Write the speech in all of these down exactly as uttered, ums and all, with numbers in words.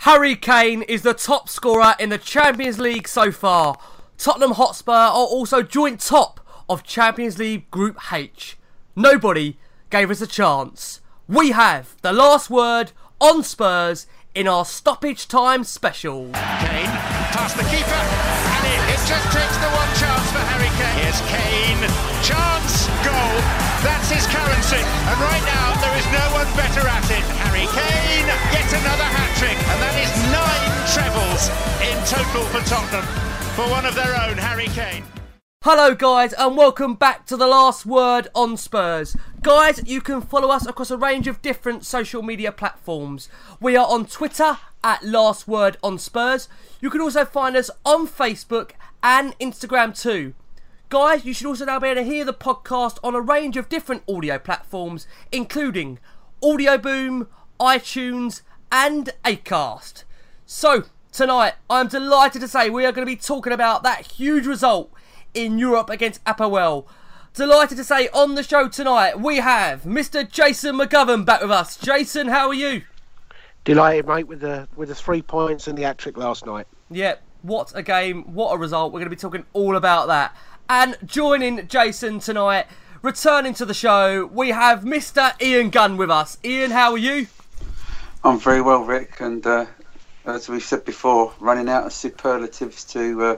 Harry Kane is the top scorer in the Champions League so far. Tottenham Hotspur are also joint top of Champions League Group H. Nobody gave us a chance. We have the last word on Spurs in our stoppage time special. Kane past the keeper, and it, it just takes the one chance for Harry Kane. Here's Kane. Chance, goal. That's his currency. And right now, there is no one better at it. Harry Kane, yet another hat-trick. And that is nine trebles in total for Tottenham. For one of their own, Harry Kane. Hello, guys, and welcome back to The Last Word on Spurs. Guys, you can follow us across a range of different social media platforms. We are on Twitter at Last Word on Spurs. You can also find us on Facebook and Instagram too. Guys, you should also now be able to hear the podcast on a range of different audio platforms, including Audioboom, iTunes and Acast. So, tonight, I'm delighted to say we are going to be talking about that huge result in Europe against Apoel. Delighted to say on the show tonight, we have Mister Jason McGovern back with us. Jason, how are you? Delighted, mate, with the with the three points and the hat-trick last night. Yep, what a game, what a result. We're going to be talking all about that. And joining Jason tonight, returning to the show, we have Mister Ian Gunn with us. Ian, how are you? I'm very well, Rick, and uh, as we said before, running out of superlatives to uh,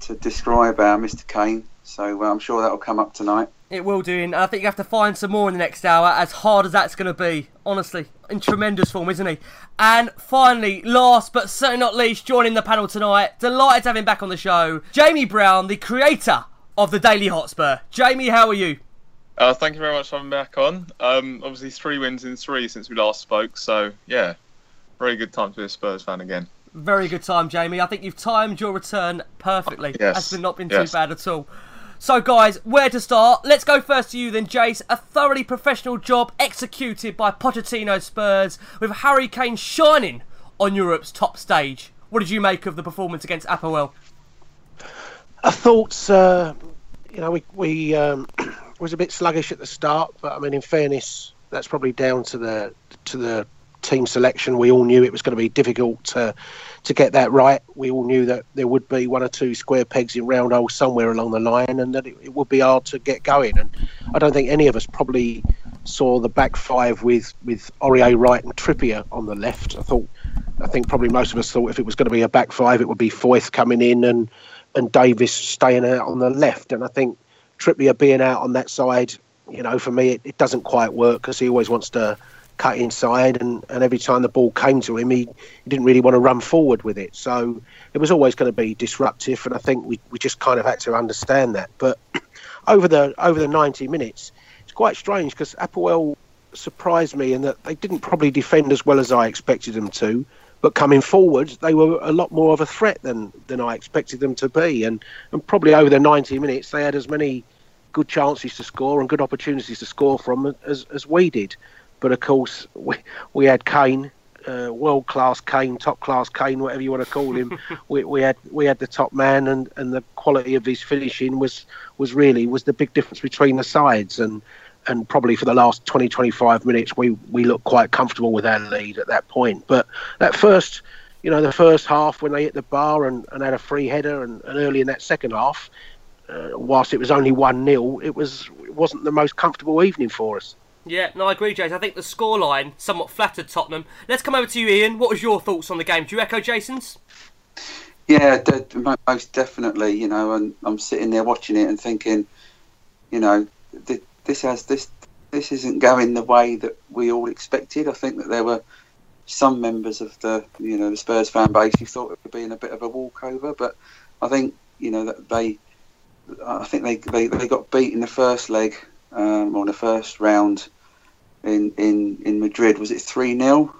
to describe our Mister Kane, so uh, I'm sure that'll come up tonight. It will do, and I think you have to find some more in the next hour, as hard as that's going to be, honestly. In tremendous form, isn't he? And finally, last but certainly not least, joining the panel tonight, delighted to have him back on the show, Jamie Brown, the creator of the Daily Hotspur. Jamie, how are you? Uh, thank you very much for having me back on. Um, obviously, three wins in three since we last spoke, so yeah, very good time to be a Spurs fan again. Very good time, Jamie. I think you've timed your return perfectly. Yes. That's been, not been yes. too bad at all. So guys, where to start? Let's go first to you then, Jace. A thoroughly professional job executed by Pochettino Spurs, with Harry Kane shining on Europe's top stage. What did you make of the performance against Apoel? I thought, uh, you know, we, we um, was a bit sluggish at the start, but I mean, in fairness, that's probably down to the to the team selection. We all knew it was going to be difficult to to get that right. We all knew that there would be one or two square pegs in round holes somewhere along the line, and that it, it would be hard to get going. And I don't think any of us probably saw the back five with with Aurier right and Trippier on the left. I thought, I think probably most of us thought if it was going to be a back five, it would be Foyth coming in and and Davies staying out on the left. And I think Trippier being out on that side, you know, for me, it, it doesn't quite work, because he always wants to cut inside, and, and every time the ball came to him, he, he didn't really want to run forward with it. So it was always going to be disruptive, and I think we, we just kind of had to understand that. But over the over the ninety minutes, it's quite strange, because Apoel surprised me in that they didn't probably defend as well as I expected them to, but coming forward, they were a lot more of a threat than, than I expected them to be. And, and probably over the ninety minutes, they had as many good chances to score and good opportunities to score from as, as we did. But of course, we, we had Kane, uh, world-class Kane, top-class Kane, whatever you want to call him. we, we had we had the top man, and, and the quality of his finishing was was really was the big difference between the sides. And and probably for the last twenty, twenty-five minutes, we we looked quite comfortable with our lead at that point. But that first, you know, the first half when they hit the bar and, and had a free header, and, and early in that second half, uh, whilst it was only one nil, it was it wasn't the most comfortable evening for us. Yeah, no, I agree, Jason. I think the scoreline somewhat flattered Tottenham. Let's come over to you, Ian. What was your thoughts on the game? Do you echo Jason's? Yeah, most definitely. You know, and I'm sitting there watching it and thinking, you know, this has this this isn't going the way that we all expected. I think that there were some members of the you know the Spurs fan base who thought it would be in a bit of a walkover, but I think you know that they, I think they they, they got beat in the first leg. Um, on the first round in in, in Madrid, was it three nil?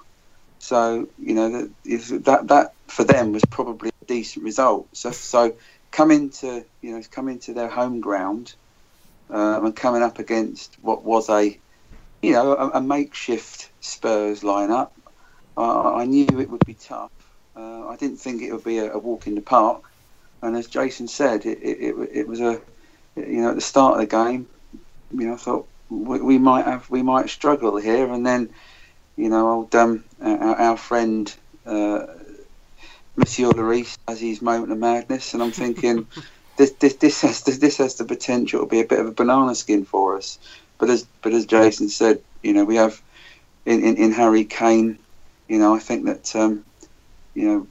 So you know that, that that for them was probably a decent result. So so coming to you know coming to their home ground um, and coming up against what was a you know a, a makeshift Spurs lineup, uh, I knew it would be tough. Uh, I didn't think it would be a, a walk in the park. And as Jason said, it it, it, it was a you know at the start of the game. You know, I thought we, we might have, we might struggle here, and then, you know, old um, our, our friend uh, Monsieur Lloris has his moment of madness, and I'm thinking, this, this this has to, this has the potential to be a bit of a banana skin for us. But as but as Jason said, you know, we have in, in, in Harry Kane. You know, I think that um, you know,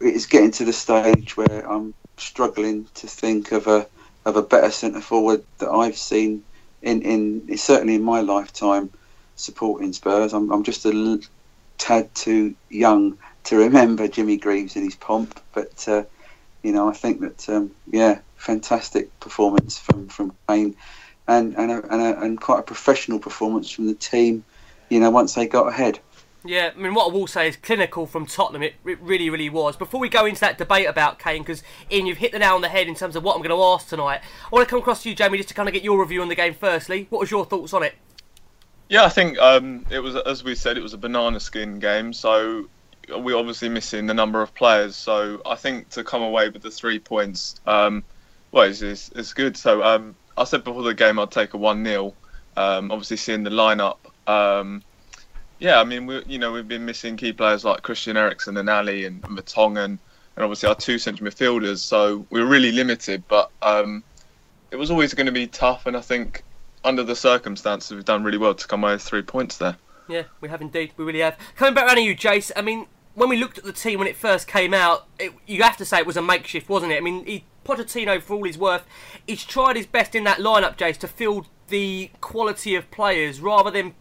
it's getting to the stage where I'm struggling to think of a. Of a better centre forward that I've seen in, in certainly in my lifetime supporting Spurs. I'm, I'm just a l- tad too young to remember Jimmy Greaves in his pomp, but uh, you know I think that um, yeah, fantastic performance from from Kane, and and a, and, a, and quite a professional performance from the team. You know, once they got ahead. Yeah, I mean, what I will say is clinical from Tottenham. It, it really, really was. Before we go into that debate about Kane, because, Ian, you've hit the nail on the head in terms of what I'm going to ask tonight. I want to come across to you, Jamie, just to kind of get your review on the game firstly. What was your thoughts on it? Yeah, I think um, it was, as we said, it was a banana skin game. So we're obviously missing the number of players. So I think to come away with the three points, um, well, it's, it's, it's good. So um, I said before the game I'd take a one nil. Um, obviously, seeing the lineup. Um, Yeah, I mean, we you know we've been missing key players like Christian Eriksen and Ali and Vertonghen, and, and obviously our two central midfielders. So we were really limited, but um, it was always going to be tough. And I think under the circumstances, we've done really well to come away with three points there. Yeah, we have indeed. We really have. Coming back around to you, Jace. I mean, when we looked at the team when it first came out, it, you have to say it was a makeshift, wasn't it? I mean, he, Pochettino, for all his worth, he's tried his best in that lineup, Jace, to field the quality of players rather than.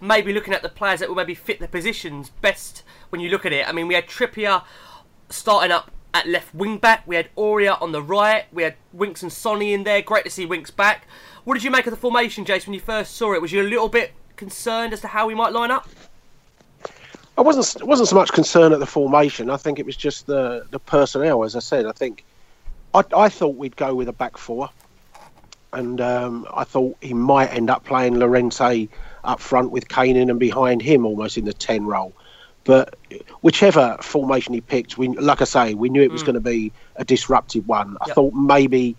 Maybe looking at the players that will maybe fit the positions best when you look at it. I mean, we had Trippier starting up at left wing back. We had Aurier on the right. We had Winks and Sonny in there. Great to see Winks back. What did you make of the formation, Jace, when you first saw it? Was you a little bit concerned as to how we might line up? I wasn't wasn't so much concerned at the formation. I think it was just the, the personnel, as I said. I think I, I thought we'd go with a back four. And um, I thought he might end up playing Llorente up front with Kane in and behind him, almost in the ten role. But whichever formation he picked, we, like I say, we knew it was mm. going to be a disruptive one. Yep. I thought maybe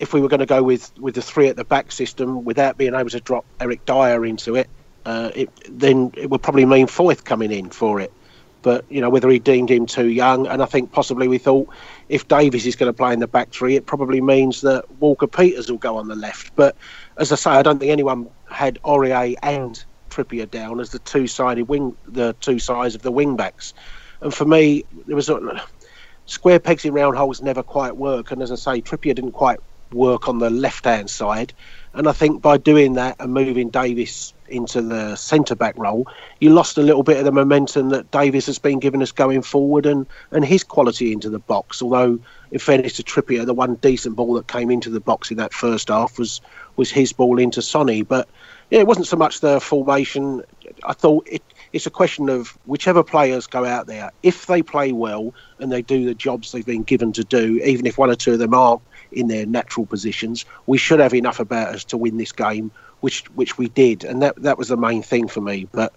if we were going to go with, with the three at the back system without being able to drop Eric Dyer into it, uh, it then it would probably mean Foyth coming in for it. But, you know, whether he deemed him too young, and I think possibly we thought if Davies is going to play in the back three, it probably means that Walker-Peters will go on the left. But as I say, I don't think anyone had Aurier and Trippier down as the two-sided wing, the two sides of the wing-backs. And for me, there was uh, square pegs in round holes never quite work. And as I say, Trippier didn't quite work on the left-hand side. And I think by doing that and moving Davies into the centre-back role, you lost a little bit of the momentum that Davies has been giving us going forward and, and his quality into the box. Although, in fairness to Trippier, the one decent ball that came into the box in that first half was, was his ball into Sonny. But yeah, it wasn't so much the formation. I thought it, it's a question of whichever players go out there, if they play well and they do the jobs they've been given to do, even if one or two of them aren't in their natural positions, we should have enough about us to win this game, which which we did, and that that was the main thing for me. But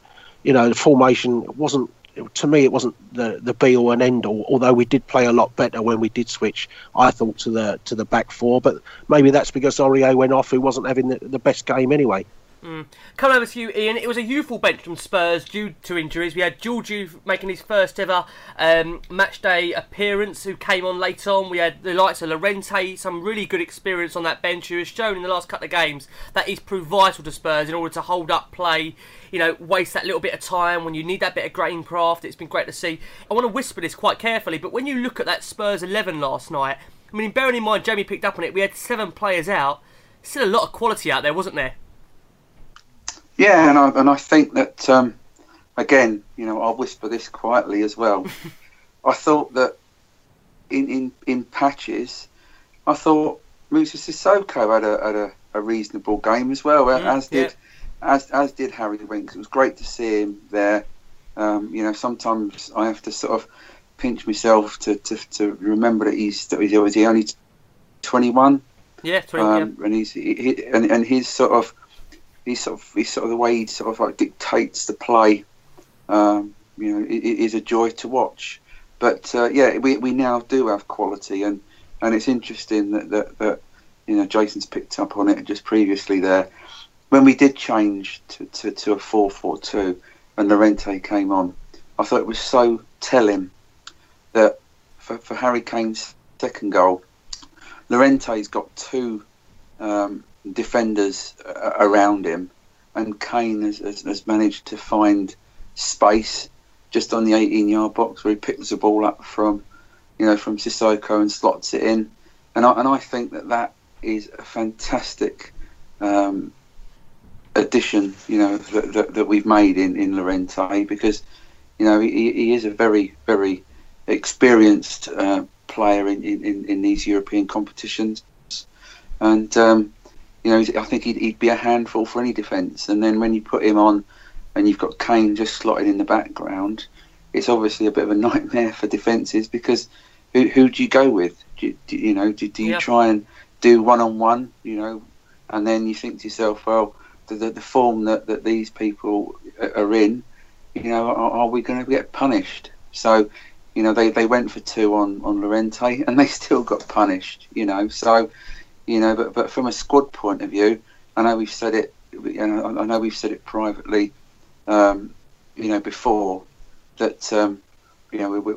you know, the formation wasn't, to me, it wasn't the, the be all and end all. Although we did play a lot better when we did switch, I thought, to the to the back four. But maybe that's because Aurier went off, who wasn't having the, the best game anyway. Mm. Coming over to you, Ian, it was a youthful bench from Spurs due to injuries. We had Georgiou making his first ever um, match day appearance, who came on late on. We had the likes of Llorente, some really good experience on that bench, who has shown in the last couple of games that he's proved vital to Spurs in order to hold up play, you know, waste that little bit of time when you need that bit of grain craft. It's been great to see. I want to whisper this quite carefully, but when you look at that Spurs eleven last night, I mean, bearing in mind Jamie picked up on it, we had seven players out. Still a lot of quality out there, wasn't there? Yeah, and I, and I think that, um, again, you know, I'll whisper this quietly as well. I thought that in, in in patches, I thought Moussa Sissoko had a had a, a reasonable game as well, mm, as did yeah. as as did Harry Winks. It was great to see him there. Um, you know, sometimes I have to sort of pinch myself to, to, to remember that he's that he's he only twenty-one. Yeah, twenty-one. Um, yeah. And he's he, and and his sort of. He's sort of, he's sort of the way he sort of like dictates the play. Um, you know, it, it is a joy to watch. But uh, yeah, we we now do have quality, and, and it's interesting that, that that you know Jason's picked up on it just previously there. When we did change to to, to a four four two and Llorente came on, I thought it was so telling that for, for Harry Kane's second goal, Llorente's got two. Um, defenders around him, and Kane has, has, has managed to find space just on the eighteen-yard box where he picks the ball up from, you know, from Sissoko and slots it in. And I and I think that that is a fantastic um, addition, you know, that, that, that we've made in, in Llorente, because, you know, he, he is a very, very experienced uh, player in, in, in these European competitions. And um, you know, I think he'd, he'd be a handful for any defence. And then when you put him on, and you've got Kane just slotted in the background, it's obviously a bit of a nightmare for defences, because who who do you go with? Do you, do, you know, do, do you yeah. try and do one on one? You know, and then you think to yourself, well, the the, the form that, that these people are in, you know, are, are we going to get punished? So, you know, they, they went for two on on Llorente, and they still got punished. You know, so. You know, but, but from a squad point of view, I know we've said it, and I know we've said it privately, um, you know, before that, um, you know, we, we,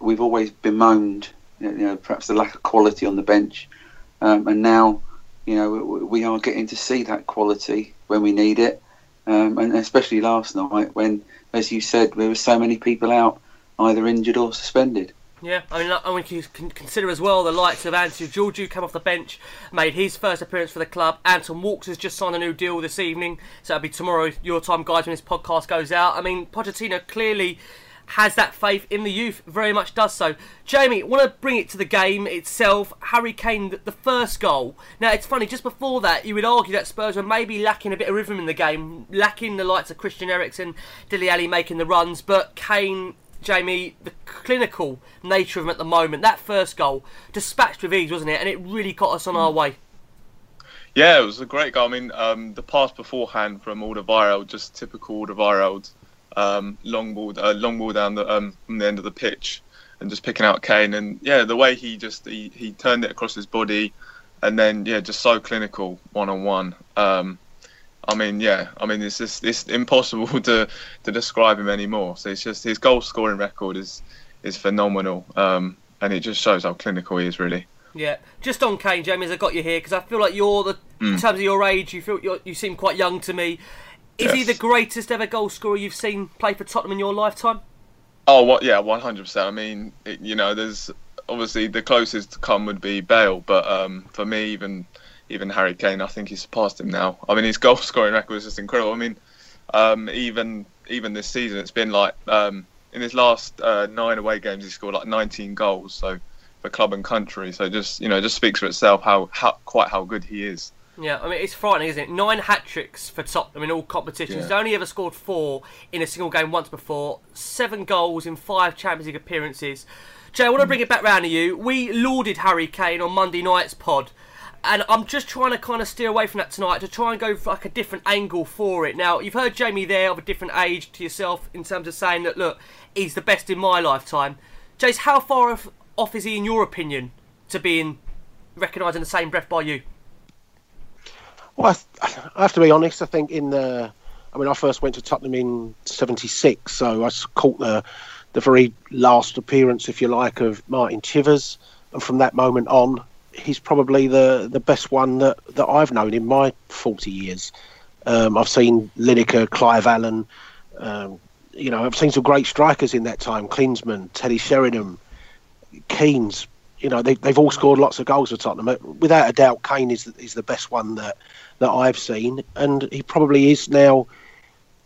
we've always bemoaned, you know, perhaps the lack of quality on the bench, um, and now, you know, we, we are getting to see that quality when we need it, um, and especially last night when, as you said, there were so many people out, either injured or suspended. Yeah, I mean, I mean, you can consider as well the likes of Anthony Georgiou came off the bench, made his first appearance for the club. Anton Walks has just signed a new deal this evening, so it'll be tomorrow your time, guys, when this podcast goes out. I mean, Pochettino clearly has that faith in the youth, very much does so. Jamie, want to bring it to the game itself. Harry Kane, the first goal. Now, it's funny, just before that, you would argue that Spurs were maybe lacking a bit of rhythm in the game, lacking the likes of Christian Eriksen, Dele Alli making the runs, but Kane... Jamie, the clinical nature of him at the moment, that first goal, dispatched with ease, wasn't it? And it really got us on our way. Yeah, it was a great goal. I mean, um, the pass beforehand from Alderweireld, just typical Alderweireld, um, long ball, uh, long ball down the, um, from the end of the pitch, and just picking out Kane. And yeah, the way he just he, he turned it across his body, and then yeah, just so clinical one on one. Um, I mean, yeah. I mean, it's just it's impossible to, to describe him anymore. So it's just his goal scoring record is is phenomenal, um, and it just shows how clinical he is, really. Yeah. Just on Kane, Jamie, as I got you here, because I feel like you're the mm. in terms of your age, you feel you're, you seem quite young to me. Is yes. he the greatest ever goal scorer you've seen play for Tottenham in your lifetime? Oh, what? Well, yeah, one hundred percent. I mean, it, you know, there's obviously the closest to come would be Bale, but um, for me, even. Even Harry Kane, I think he's surpassed him now. I mean, his goal scoring record is just incredible. I mean, um, even even this season, it's been like um, in his last uh, nine away games, he scored like nineteen goals. So for club and country, so just you know, just speaks for itself how, how quite how good he is. Yeah, I mean, it's frightening, isn't it? Nine hat-tricks for Tottenham in all competitions. Yeah. He's only ever scored four in a single game once before. Seven goals in five Champions League appearances. Jay, I want to bring it back round to you. We lauded Harry Kane on Monday night's pod. And I'm just trying to kind of steer away from that tonight to try and go for like a different angle for it. Now, you've heard Jamie there of a different age to yourself in terms of saying that, look, he's the best in my lifetime. Jace, how far off is he, in your opinion, to being recognised in the same breath by you? Well, I have to be honest. I think in the... I mean, I first went to Tottenham in seventy-six, so I caught the the very last appearance, if you like, of Martin Chivers. And from that moment on, he's probably the, the best one that, that I've known in my forty years. Um, I've seen Lineker, Clive Allen, um, you know, I've seen some great strikers in that time. Klinsmann, Teddy Sheringham, Keynes, you know, they, they've all scored lots of goals for Tottenham. Without a doubt, Kane is the, is the best one that, that I've seen. And he probably is now,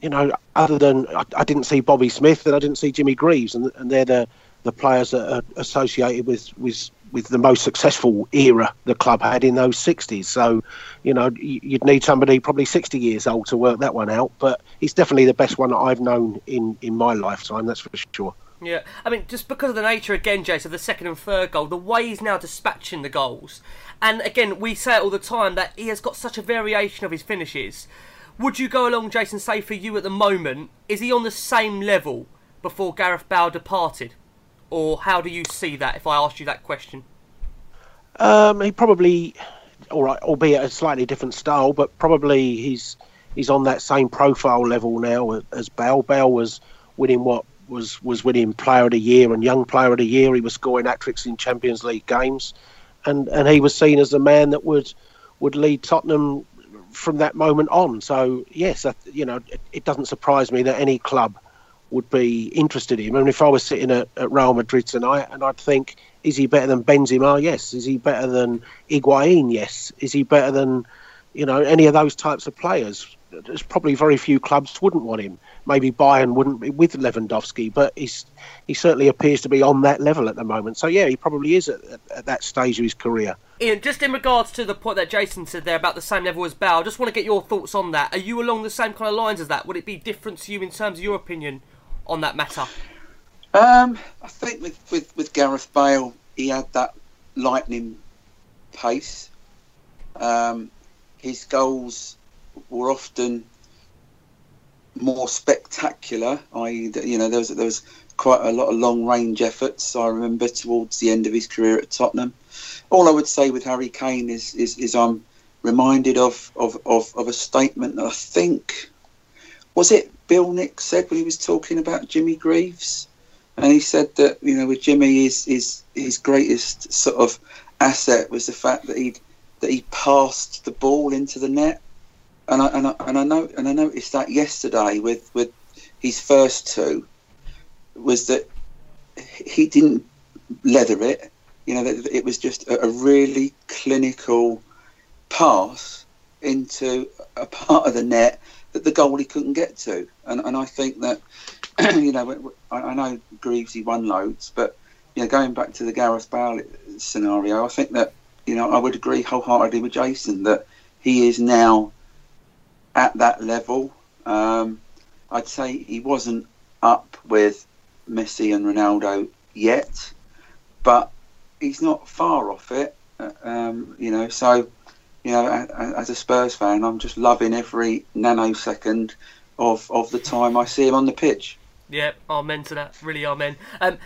you know, other than, I, I didn't see Bobby Smith and I didn't see Jimmy Greaves, and, and they're the, the players that are associated with, with with the most successful era the club had in those sixties. So, you know, you'd need somebody probably sixty years old to work that one out. But he's definitely the best one that I've known in, in my lifetime, that's for sure. Yeah, I mean, just because of the nature, again, Jason, of the second and third goal, the way he's now dispatching the goals. And, again, we say it all the time that he has got such a variation of his finishes. Would you go along, Jason, say for you at the moment, is he on the same level before Gareth Bale departed? Or how do you see that, if I asked you that question? Um, he probably, all right, albeit a slightly different style, but probably he's he's on that same profile level now as Bale. Bale was winning what was, was winning Player of the Year and Young Player of the Year. He was scoring hat-tricks in Champions League games. And, and he was seen as the man that would, would lead Tottenham from that moment on. So, yes, I, you know, it, it doesn't surprise me that any club would be interested in him. I mean, if I was sitting at, at Real Madrid tonight and I'd think, is he better than Benzema? Yes. Is he better than Higuain? Yes. Is he better than, you know, any of those types of players? There's probably very few clubs wouldn't want him. Maybe Bayern wouldn't be with Lewandowski, but he's, he certainly appears to be on that level at the moment. So, yeah, he probably is at, at, at that stage of his career. Ian, just in regards to the point that Jason said there about the same level as Bale, I just want to get your thoughts on that. Are you along the same kind of lines as that? Would it be different to you in terms of your opinion on that matter? Um, I think with, with, with Gareth Bale, he had that lightning pace. Um, his goals were often more spectacular. that is, you know, there was there was quite a lot of long range efforts, I remember, towards the end of his career at Tottenham. All I would say with Harry Kane is is, is I'm reminded of of, of of a statement that I think, was it Bill Nick said when he was talking about Jimmy Greaves, and he said that, you know, with Jimmy, his his, his greatest sort of asset was the fact that he that he passed the ball into the net, and I and I and I know and I noticed that yesterday with with his first two, was that he didn't leather it, you know, that it was just a, a really clinical pass into a part of the net that the goalie couldn't get to. And and I think that, you know, I know Greaves, he won loads, but, you know, going back to the Gareth Bale scenario, I think that, you know, I would agree wholeheartedly with Jason that he is now at that level. Um, I'd say he wasn't up with Messi and Ronaldo yet, but he's not far off it, um, you know, so... You know, as a Spurs fan, I'm just loving every nanosecond of, of the time I see him on the pitch. Yeah, amen to that. Really, amen. Um,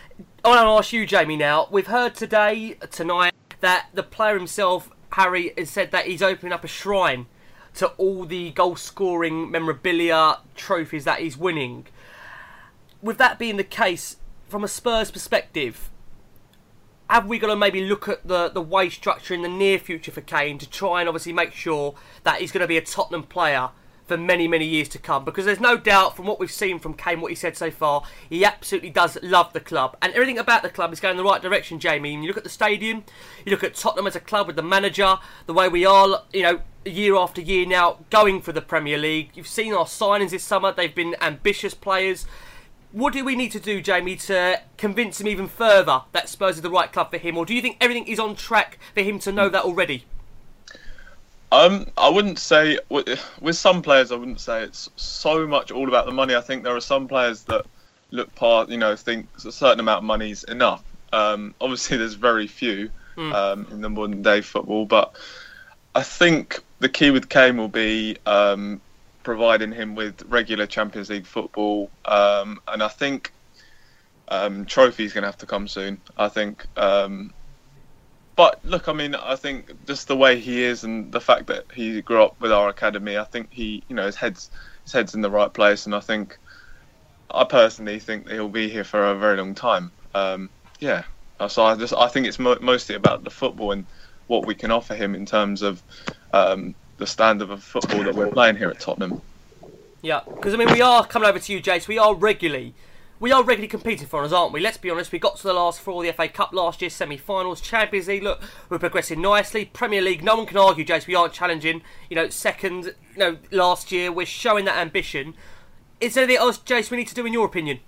I want to ask you, Jamie, now. We've heard today, tonight, that the player himself, Harry, has said that he's opening up a shrine to all the goal-scoring memorabilia trophies that he's winning. With that being the case, from a Spurs perspective, have we got to maybe look at the, the wage structure in the near future for Kane to try and obviously make sure that he's going to be a Tottenham player for many, many years to come? Because there's no doubt from what we've seen from Kane, what he said so far, he absolutely does love the club. And everything about the club is going in the right direction, Jamie. And you look at the stadium, you look at Tottenham as a club with the manager, the way we are, you know, year after year now, going for the Premier League. You've seen our signings this summer. They've been ambitious players. What do we need to do, Jamie, to convince him even further that Spurs is the right club for him? Or do you think everything is on track for him to know that already? Um, I wouldn't say... With some players, I wouldn't say it's so much all about the money. I think there are some players that look past, you know, think a certain amount of money's enough. Um, obviously, there's very few mm. um, in the modern-day football. But I think the key with Kane will be um, providing him with regular Champions League football, um, and I think um, trophies going to have to come soon. I think, um, but look, I mean, I think just the way he is and the fact that he grew up with our academy, I think he, you know, his head's his head's in the right place, and I think I personally think that he'll be here for a very long time. Um, yeah, so I just I think it's mo- mostly about the football and what we can offer him in terms of um, the standard of football that we're playing here at Tottenham. Yeah, because I mean, we are coming over to you, Jace. We are regularly, we are regularly competing for us, aren't we? Let's be honest. We got to the last four of the F A Cup last year, semi-finals, Champions League. Look, we're progressing nicely. Premier League, no one can argue, Jace. We aren't challenging. You know, second, you know, last year, we're showing that ambition. Is there anything else, Jace, we need to do in your opinion?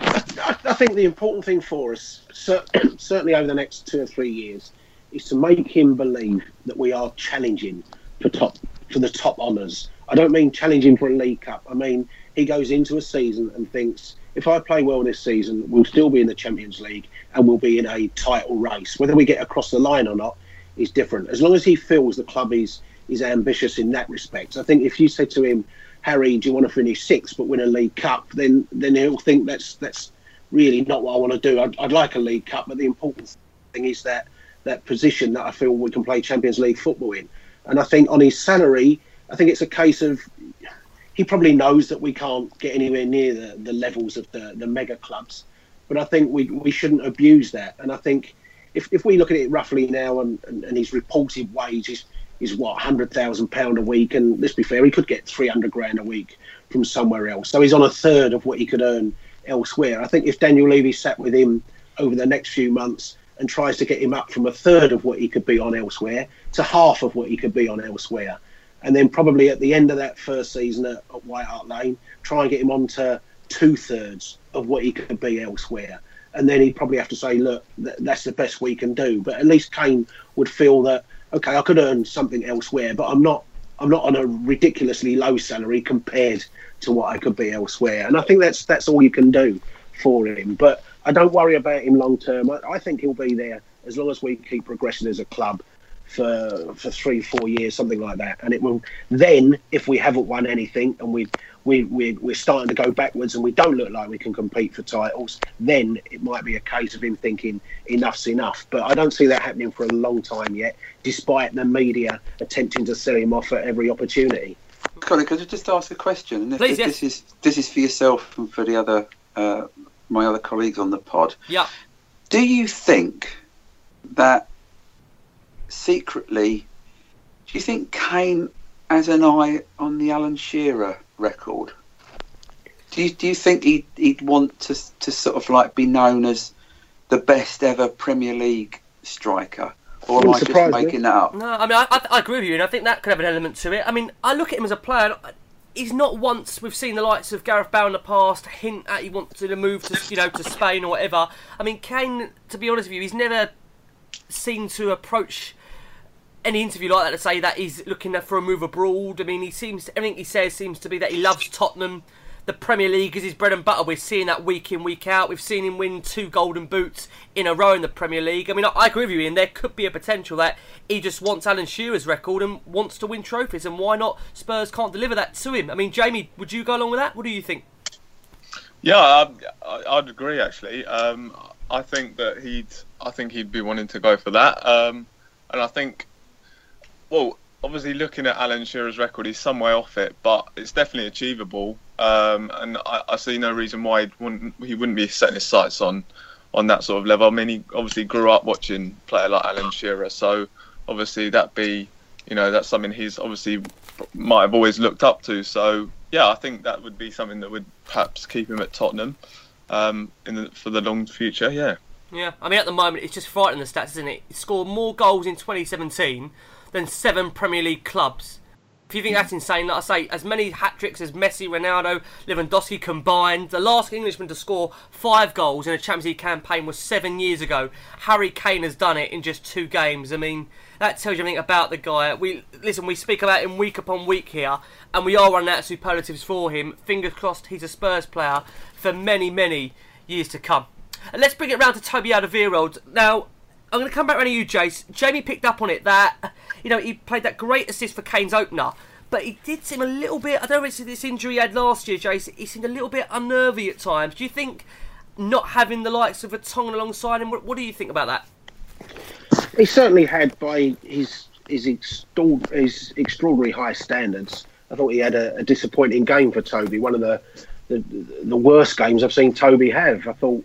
I think the important thing for us, certainly over the next two or three years, is to make him believe that we are challenging for top for the top honours. I don't mean challenging for a League Cup. I mean, he goes into a season and thinks, if I play well this season, we'll still be in the Champions League and we'll be in a title race. Whether we get across the line or not is different. As long as he feels the club is, is ambitious in that respect. I think if you said to him, Harry, do you want to finish sixth but win a League Cup, then then he'll think that's that's really not what I want to do. I'd, I'd like a League Cup, but the important thing is that that position that I feel we can play Champions League football in. And I think on his salary, I think it's a case of he probably knows that we can't get anywhere near the, the levels of the, the mega clubs, but I think we, we shouldn't abuse that. And I think if, if we look at it roughly now and, and, and his reported wage is, is what, one hundred thousand pounds a week, and let's be fair, he could get three hundred grand a week from somewhere else. So he's on a third of what he could earn elsewhere. I think if Daniel Levy sat with him over the next few months and tries to get him up from a third of what he could be on elsewhere to half of what he could be on elsewhere, and then probably at the end of that first season at, at White Hart Lane, try and get him on to two-thirds of what he could be elsewhere. And then he'd probably have to say, look, th- that's the best we can do. But at least Kane would feel that, OK, I could earn something elsewhere, but I'm not I'm not on a ridiculously low salary compared to what I could be elsewhere. And I think that's that's all you can do for him. But I don't worry about him long term. I, I think he'll be there as long as we keep progressing as a club for for three, four years, something like that. And it will then, if we haven't won anything and we we, we we're starting to go backwards and we don't look like we can compete for titles, then it might be a case of him thinking enough's enough. But I don't see that happening for a long time yet, despite the media attempting to sell him off at every opportunity. Colin, could I just ask a question? And if Please, this, yes. this is this is for yourself and for the other uh, my other colleagues on the pod. Yeah. Do you think that secretly, do you think Kane has an eye on the Alan Shearer record? Do you do you think he'd, he'd want to to sort of like be known as the best ever Premier League striker? Or am I just making that up? No, I mean, I, I, I agree with you, and I think that could have an element to it. I mean, I look at him as a player. And he's not once, we've seen the likes of Gareth Bale in the past hint at he wants to move to, you know, to Spain or whatever. I mean, Kane, to be honest with you, he's never seemed to approach any interview like that to say that he's looking for a move abroad. I mean, he seems everything he says seems to be that he loves Tottenham. The Premier League is his bread and butter. We're seeing that week in, week out. We've seen him win two golden boots in a row in the Premier League. I mean, I, I agree with you, Ian. There could be a potential that he just wants Alan Shearer's record and wants to win trophies. And why not? Spurs can't deliver that to him. I mean, Jamie, would you go along with that? What do you think? Yeah, I, I, I'd agree, actually. Um, I think that he'd I think he'd be wanting to go for that. Um, and I think, well, obviously looking at Alan Shearer's record, he's some way off it, but it's definitely achievable. Um, and I, I see no reason why he wouldn't, he wouldn't be setting his sights on, on that sort of level. I mean, he obviously grew up watching a player like Alan Shearer, so obviously that be, you know, that's something he's obviously might have always looked up to. So yeah, I think that would be something that would perhaps keep him at Tottenham um, in the, for the long future. Yeah. Yeah, I mean, at the moment it's just frightening the stats, isn't it? He scored more goals in twenty seventeen than seven Premier League clubs. If you think that's insane, like I say, as many hat-tricks as Messi, Ronaldo, Lewandowski combined. The last Englishman to score five goals in a Champions League campaign was seven years ago. Harry Kane has done it in just two games. I mean, that tells you everything about the guy. We Listen, we speak about him week upon week here, and we are running out of superlatives for him. Fingers crossed he's a Spurs player for many, many years to come. And let's bring it round to Toby Alderweireld. Now, I'm going to come back around to you, Jace. Jamie picked up on it that, you know, he played that great assist for Kane's opener. But he did seem a little bit, I don't know if it's this injury he had last year, Jace, he seemed a little bit unnervy at times. Do you think not having the likes of Vertonghen alongside him, what, what do you think about that? He certainly had, by his his, extol, his extraordinary high standards. I thought he had a, a disappointing game for Toby, one of the, the the worst games I've seen Toby have. I thought,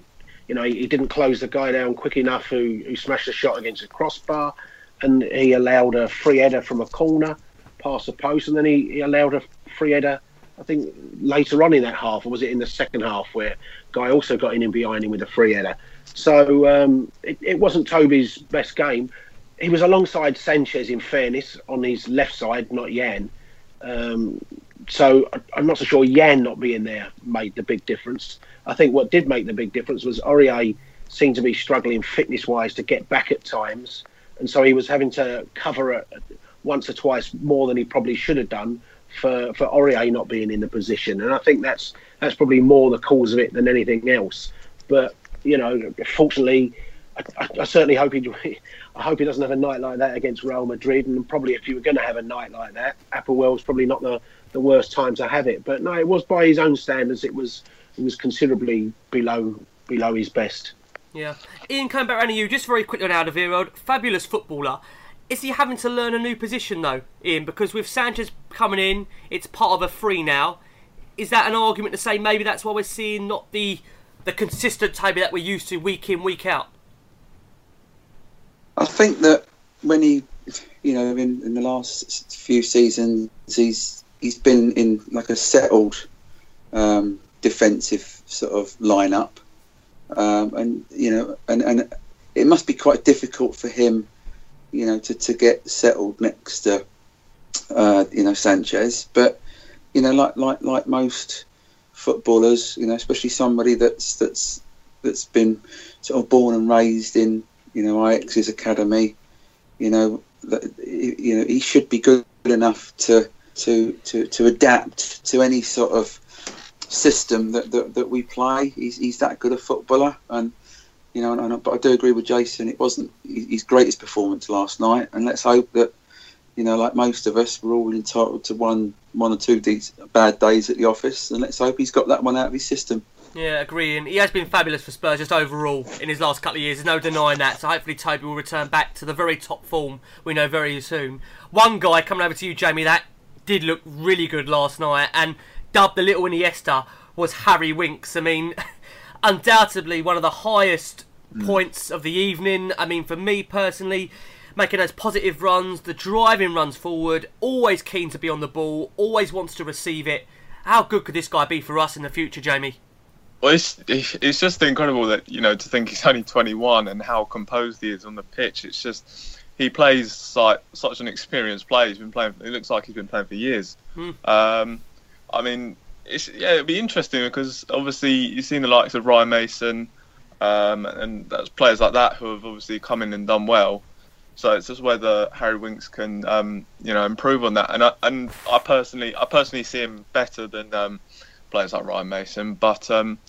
you know, he, he didn't close the guy down quick enough who, who smashed a shot against the crossbar, and he allowed a free header from a corner, past the post, and then he, he allowed a free header, I think, later on in that half, or was it in the second half, where Guy also got in and behind him with a free header. So um, it, it wasn't Toby's best game. He was alongside Sanchez, in fairness, on his left side, not Yan. Um, so I'm not so sure Yan not being there made the big difference. I think what did make the big difference was Aurier seemed to be struggling fitness-wise to get back at times, and so he was having to cover a once or twice more than he probably should have done for, for Aurier not being in the position. And I think that's that's probably more the cause of it than anything else. But, you know, fortunately, I, I, I certainly hope he I hope he doesn't have a night like that against Real Madrid. And probably if you were going to have a night like that, Apoel's probably not the, the worst time to have it. But no, it was, by his own standards, it was it was considerably below below his best. Yeah. Ian, coming back around to you, just very quickly on Alderweireld, fabulous footballer. Is he having to learn a new position, though, Ian? Because with Sanchez coming in, it's part of a three now. Is that an argument to say maybe that's why we're seeing not the the consistent table that we're used to week in, week out? I think that when he, you know, in, in the last few seasons, he's he's been in like a settled um, defensive sort of lineup, um, and you know, and, and it must be quite difficult for him, you know, to, to get settled next to, uh, you know, Sanchez. But, you know, like like like most footballers, you know, especially somebody that's that's that's been sort of born and raised in, you know, Ajax's academy, you know, that, you know, he should be good enough to to to, to adapt to any sort of system that, that, that we play. He's he's that good a footballer. And, you know, and, and, but I do agree with Jason. It wasn't his greatest performance last night, and let's hope that, you know, like most of us, we're all entitled to one, one or two days, bad days at the office, and let's hope he's got that one out of his system. Yeah, agreeing. He has been fabulous for Spurs just overall in his last couple of years. There's no denying that. So hopefully Toby will return back to the very top form we know very soon. One guy coming over to you, Jamie, that did look really good last night and dubbed the little Iniesta was Harry Winks. I mean. Undoubtedly one of the highest mm. points of the evening. I mean, for me personally, making those positive runs, the driving runs forward, always keen to be on the ball, always wants to receive it. How good could this guy be for us in the future, Jamie? Well, it's, it's just incredible that, you know, to think he's only twenty-one and how composed he is on the pitch. It's just, he plays like such an experienced player. He's been playing, it looks like he's been playing for years. Mm. Um, I mean... It's, yeah, it'd be interesting because obviously you've seen the likes of Ryan Mason um, and that's players like that who have obviously come in and done well. So it's just whether Harry Winks can, um, you know, improve on that. And I, and I personally, I personally see him better than um, players like Ryan Mason. But um,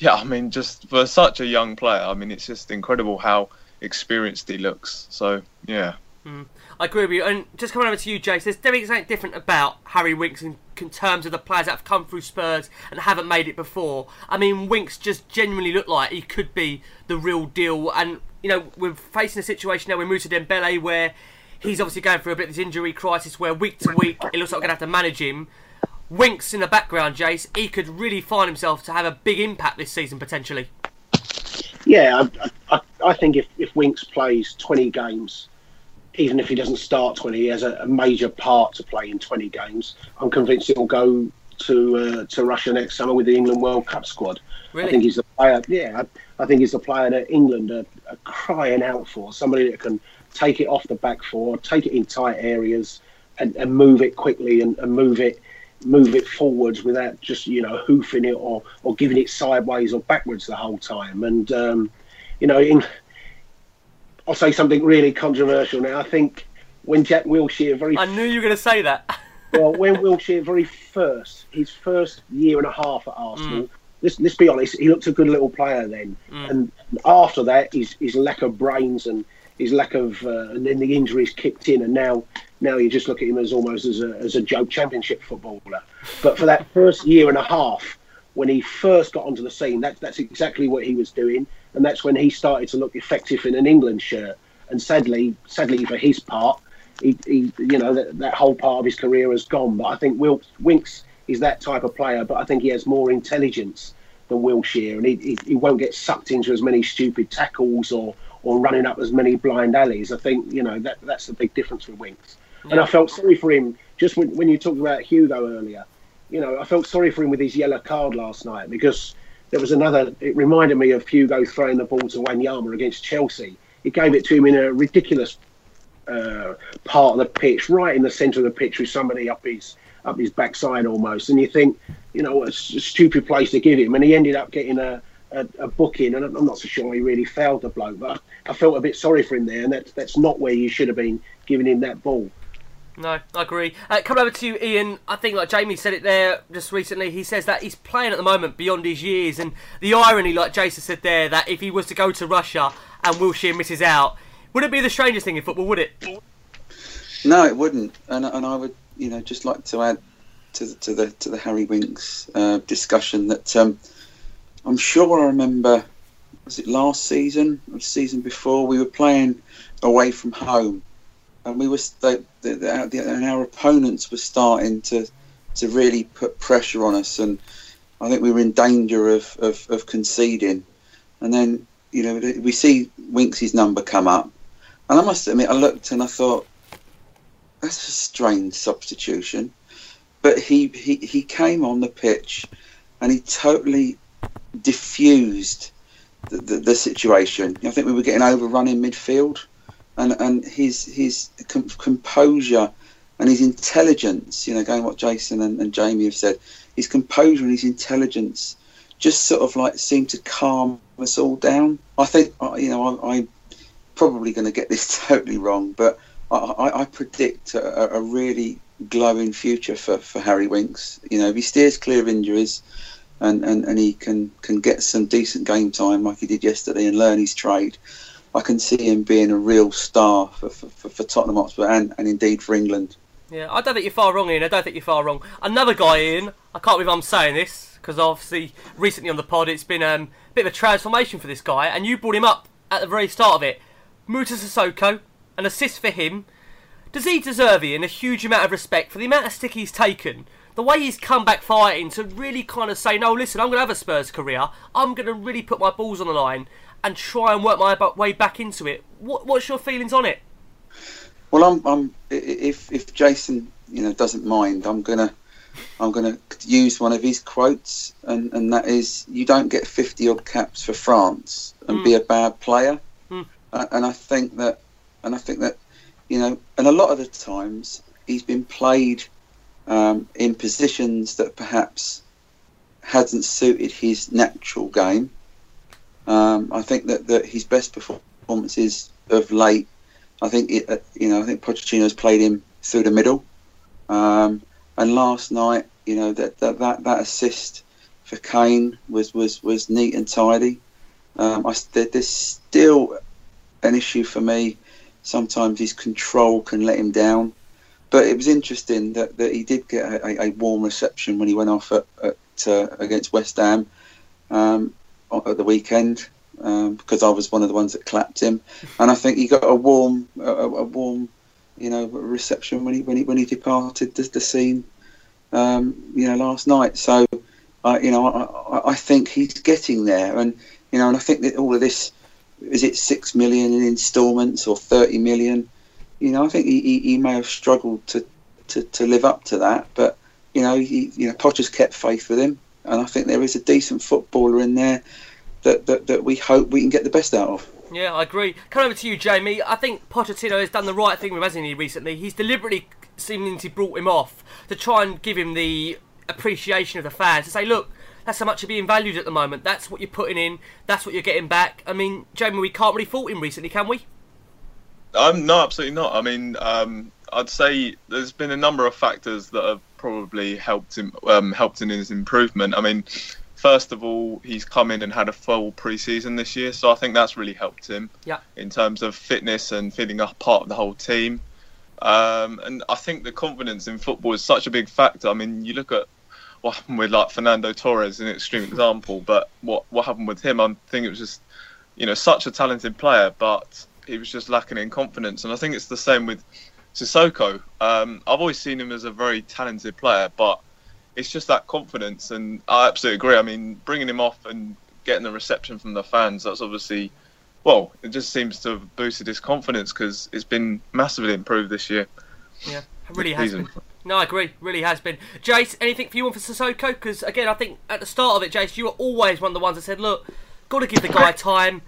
yeah, I mean, just for such a young player, I mean, it's just incredible how experienced he looks. So yeah. Mm, I agree with you. And just coming over to you, Jace, there's definitely something different about Harry Winks in, in terms of the players that have come through Spurs and haven't made it before. I mean, Winks just genuinely looked like he could be the real deal. And, you know, we're facing a situation now with Moussa Dembele where he's obviously going through a bit of this injury crisis where week to week it looks like we're going to have to manage him. Winks in the background, Jace, he could really find himself to have a big impact this season potentially. Yeah, I, I, I think if, if Winks plays twenty games... even if he doesn't start twenty, he has a, a major part to play in twenty games. I'm convinced he'll go to uh, to Russia next summer with the England World Cup squad. Really? I think he's the player. Yeah, I, I think he's the player that England are, are crying out for. Somebody that can take it off the back four, take it in tight areas, and, and move it quickly and, and move it move it forwards without just, you know, hoofing it or or giving it sideways or backwards the whole time. And um, you know. In, I'll say something really controversial now. I think when Jack Wilshere very... I knew you were going to say that. Well, when Wilshere very first, his first year and a half at Arsenal, mm. let's, let's be honest, he looked a good little player then. Mm. And after that, his, his lack of brains and his lack of, uh, and then the injuries kicked in, and now now you just look at him as almost as a, as a joke championship footballer. But for that first year and a half, when he first got onto the scene, that, that's exactly what he was doing, and that's when he started to look effective in an England shirt. And sadly, sadly for his part, he, he you know, that, that whole part of his career has gone. But I think Wil, Winks is that type of player, but I think he has more intelligence than Wilshere, and he, he, he won't get sucked into as many stupid tackles or, or running up as many blind alleys. I think, you know, that that's the big difference with Winks. Yeah. And I felt sorry for him, just when, when you talked about Hugo earlier, you know, I felt sorry for him with his yellow card last night, because there was another, it reminded me of Hugo throwing the ball to Wanyama against Chelsea. He gave it to him in a ridiculous uh, part of the pitch, right in the centre of the pitch with somebody up his up his backside almost. And you think, you know, what a stupid place to give him. And he ended up getting a, a, a booking, and I'm not so sure he really fouled the bloke, but I felt a bit sorry for him there, and that, that's not where you should have been giving him that ball. No, I agree. Uh, coming over to you, Ian, I think like Jamie said it there just recently, he says that he's playing at the moment beyond his years, and the irony, like Jason said there, that if he was to go to Russia and Wilshere misses out, would it be the strangest thing in football, would it? No, it wouldn't. And and I would, you know, just like to add to the, to the to the Harry Winks uh, discussion that um, I'm sure I remember, was it last season or the season before, we were playing away from home, and we were they, they, they, they, and our opponents were starting to to really put pressure on us, and I think we were in danger of of, of conceding, and then, you know, we see Winks' number come up, and I must admit, I looked and I thought, that's a strange substitution. But he, he, he came on the pitch and he totally diffused the, the, the situation. I think we were getting overrun in midfield, and, and his his com- composure and his intelligence, you know, going what Jason and, and Jamie have said, his composure and his intelligence just sort of like seemed to calm us all down. I think, you know, I, I'm probably going to get this totally wrong, but I, I predict a, a really glowing future for, for Harry Winks. You know, if he steers clear of injuries and, and, and he can, can get some decent game time like he did yesterday and learn his trade, I can see him being a real star for, for, for Tottenham Hotspur and, and indeed for England. Yeah, I don't think you're far wrong, Ian. I don't think you're far wrong. Another guy, Ian, I can't believe I'm saying this because obviously recently on the pod it's been um, a bit of a transformation for this guy, and you brought him up at the very start of it. Moussa Sissoko. An assist for him. Does he deserve, Ian, a huge amount of respect for the amount of stick he's taken? The way he's come back fighting to really kind of say, no, listen, I'm going to have a Spurs career. I'm going to really put my balls on the line and try and work my way back into it. What, what's your feelings on it? Well, I'm, I'm, if if Jason, you know, doesn't mind, I'm gonna I'm gonna use one of his quotes, and, and that is, you don't get fifty odd caps for France and mm. be a bad player. Mm. Uh, and I think that. And I think that, you know, and a lot of the times he's been played um, in positions that perhaps hasn't suited his natural game. Um, I think that, that his best performances of late, I think, it, uh, you know, I think Pochettino's played him through the middle. Um, and last night, you know, that that, that, that assist for Kane was, was, was neat and tidy. Um, I, there's still an issue for me. Sometimes his control can let him down. But it was interesting that, that he did get a, a warm reception when he went off at, at uh, against West Ham um, at the weekend, um, because I was one of the ones that clapped him. And I think he got a warm, a, a warm, you know, reception when he when he when he departed the, the scene, um, you know, last night. So, uh, you know, I, I think he's getting there, and you know, and I think that all of this. Is it six million in instalments or thirty million? You know, I think he, he, he may have struggled to, to, to live up to that, but you know, he, you know, Potter's kept faith with him, and I think there is a decent footballer in there that, that that we hope we can get the best out of. Yeah, I agree. Come over to you, Jamie. I think Pochettino has done the right thing with hasn't he recently. He's deliberately seemingly brought him off to try and give him the appreciation of the fans to say, look. That's how much you're being valued at the moment. That's what you're putting in. That's what you're getting back. I mean, Jamie, we can't really fault him recently, can we? Um, no, absolutely not. I mean, um, I'd say there's been a number of factors that have probably helped him, um, helped in his improvement. I mean, first of all, he's come in and had a full pre-season this year, so I think that's really helped him yeah. in terms of fitness and feeling up part of the whole team. Um, and I think the confidence in football is such a big factor. I mean, you look at what happened with like Fernando Torres, an extreme example, but what what happened with him, I think it was just, you know, such a talented player, but he was just lacking in confidence. And I think it's the same with Sissoko. Um, I've always seen him as a very talented player, but it's just that confidence. And I absolutely agree. I mean, bringing him off and getting the reception from the fans, that's obviously, well, it just seems to have boosted his confidence because it's been massively improved this year. Yeah, it really has been. No, I agree. Really has been. Jace, anything for you on for Sissoko? Because, again, I think at the start of it, Jace, you were always one of the ones that said, look, got to give the guy time.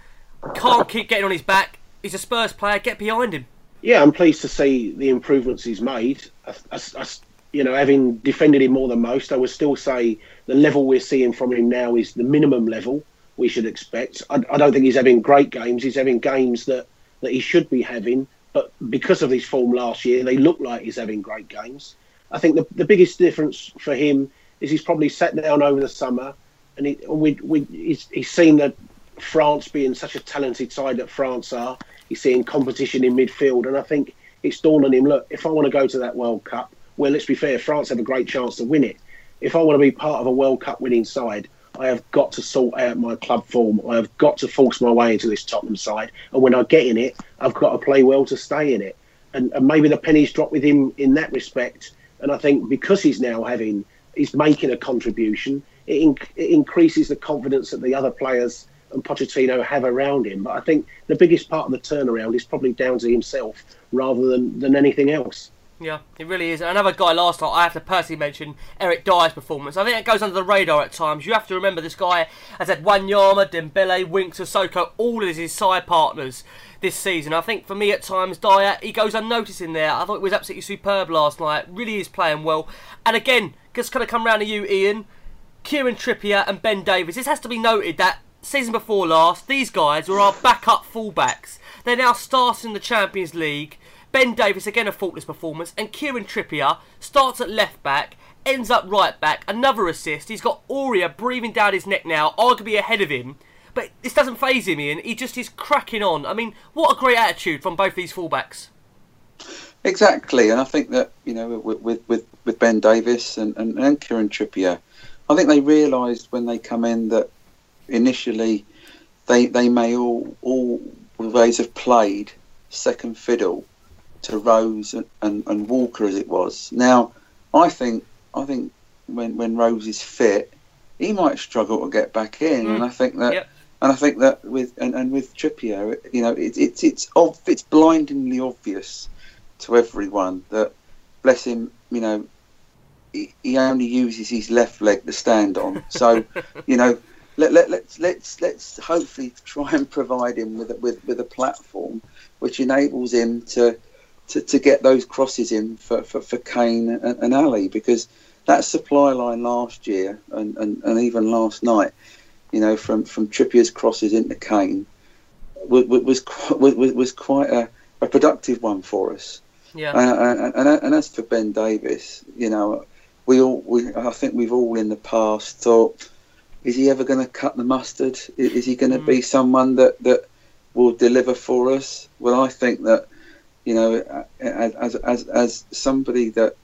Can't keep getting on his back. He's a Spurs player. Get behind him. Yeah, I'm pleased to see the improvements he's made. I, I, I, you know, having defended him more than most, I would still say the level we're seeing from him now is the minimum level we should expect. I, I don't think he's having great games. He's having games that, that he should be having, but because of his form last year, they look like he's having great games. I think the, the biggest difference for him is he's probably sat down over the summer and he, we, we, he's, he's seen that France being such a talented side that France are. He's seeing competition in midfield, and I think it's dawned on him, look, if I want to go to that World Cup, well, let's be fair, France have a great chance to win it. If I want to be part of a World Cup winning side, I have got to sort out my club form. I have got to force my way into this Tottenham side. And when I get in it, I've got to play well to stay in it. And, and maybe the pennies dropped with him in that respect. And I think because he's now having, he's making a contribution, it, in, it increases the confidence that the other players and Pochettino have around him. But I think the biggest part of the turnaround is probably down to himself rather than, than anything else. Yeah, it really is. Another guy last night, I have to personally mention Eric Dyer's performance. I think that goes under the radar at times. You have to remember this guy has had Wanyama, Dembele, Winks, Sissoko, all of his side partners this season. I think for me at times, Dyer, he goes unnoticed in there. I thought it was absolutely superb last night. Really is playing well. And again, just kind of come round to you, Ian, Kieran Trippier and Ben Davies. This has to be noted that season before last, these guys were our backup fullbacks. They're now starts in the Champions League. Ben Davies, again, a faultless performance. And Kieran Trippier starts at left-back, ends up right-back. Another assist. He's got Aurier breathing down his neck now, arguably ahead of him. But this doesn't faze him, Ian. He just is cracking on. I mean, what a great attitude from both these fullbacks. Exactly. And I think that, you know, with with, with Ben Davies and, and, and Kieran Trippier, I think they realised when they come in that initially they they may all, all always have played second fiddle to Rose and, and, and Walker as it was. Now, I think I think when when Rose is fit, he might struggle to get back in, mm. and I think that yep. and I think that with and, and with Trippier, you know, it's it's it's ob- it's blindingly obvious to everyone that, bless him, you know, he, he only uses his left leg to stand on. So, you know, let let let's let's let's hopefully try and provide him with with with a platform which enables him to. To, to get those crosses in for, for, for Kane and, and Alli, because that supply line last year and, and, and even last night, you know, from, from Trippier's crosses into Kane was was was, was quite a, a productive one for us. Yeah. And, and, and, and as for Ben Davies, you know, we all we I think we've all in the past thought, is he ever going to cut the mustard? Is, is he going to mm. be someone that, that will deliver for us? Well, I think that. You know, as as as somebody that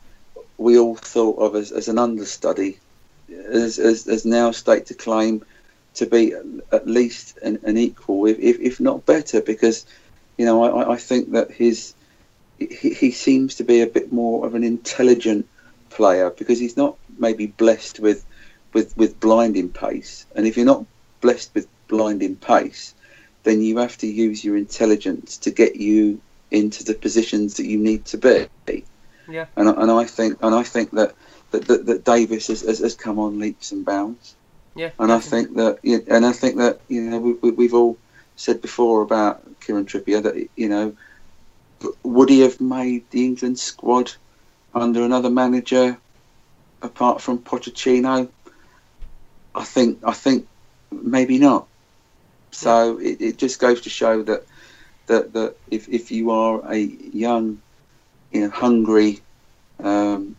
we all thought of as, as an understudy, as, as as now staked a claim to be at least an, an equal, if if not better, because, you know, I, I think that his he, he seems to be a bit more of an intelligent player because he's not maybe blessed with with with blinding pace, and if you're not blessed with blinding pace, then you have to use your intelligence to get you into the positions that you need to be, yeah. And and I think and I think that that, that, that Davies has, has, has come on leaps and bounds, yeah. And definitely. I think that and I think that you know we, we've all said before about Kieran Trippier that, you know, would he have made the England squad under another manager apart from Pochettino? I think I think maybe not. So yeah. it, it just goes to show that. That that if, if you are a young, you know, hungry, um,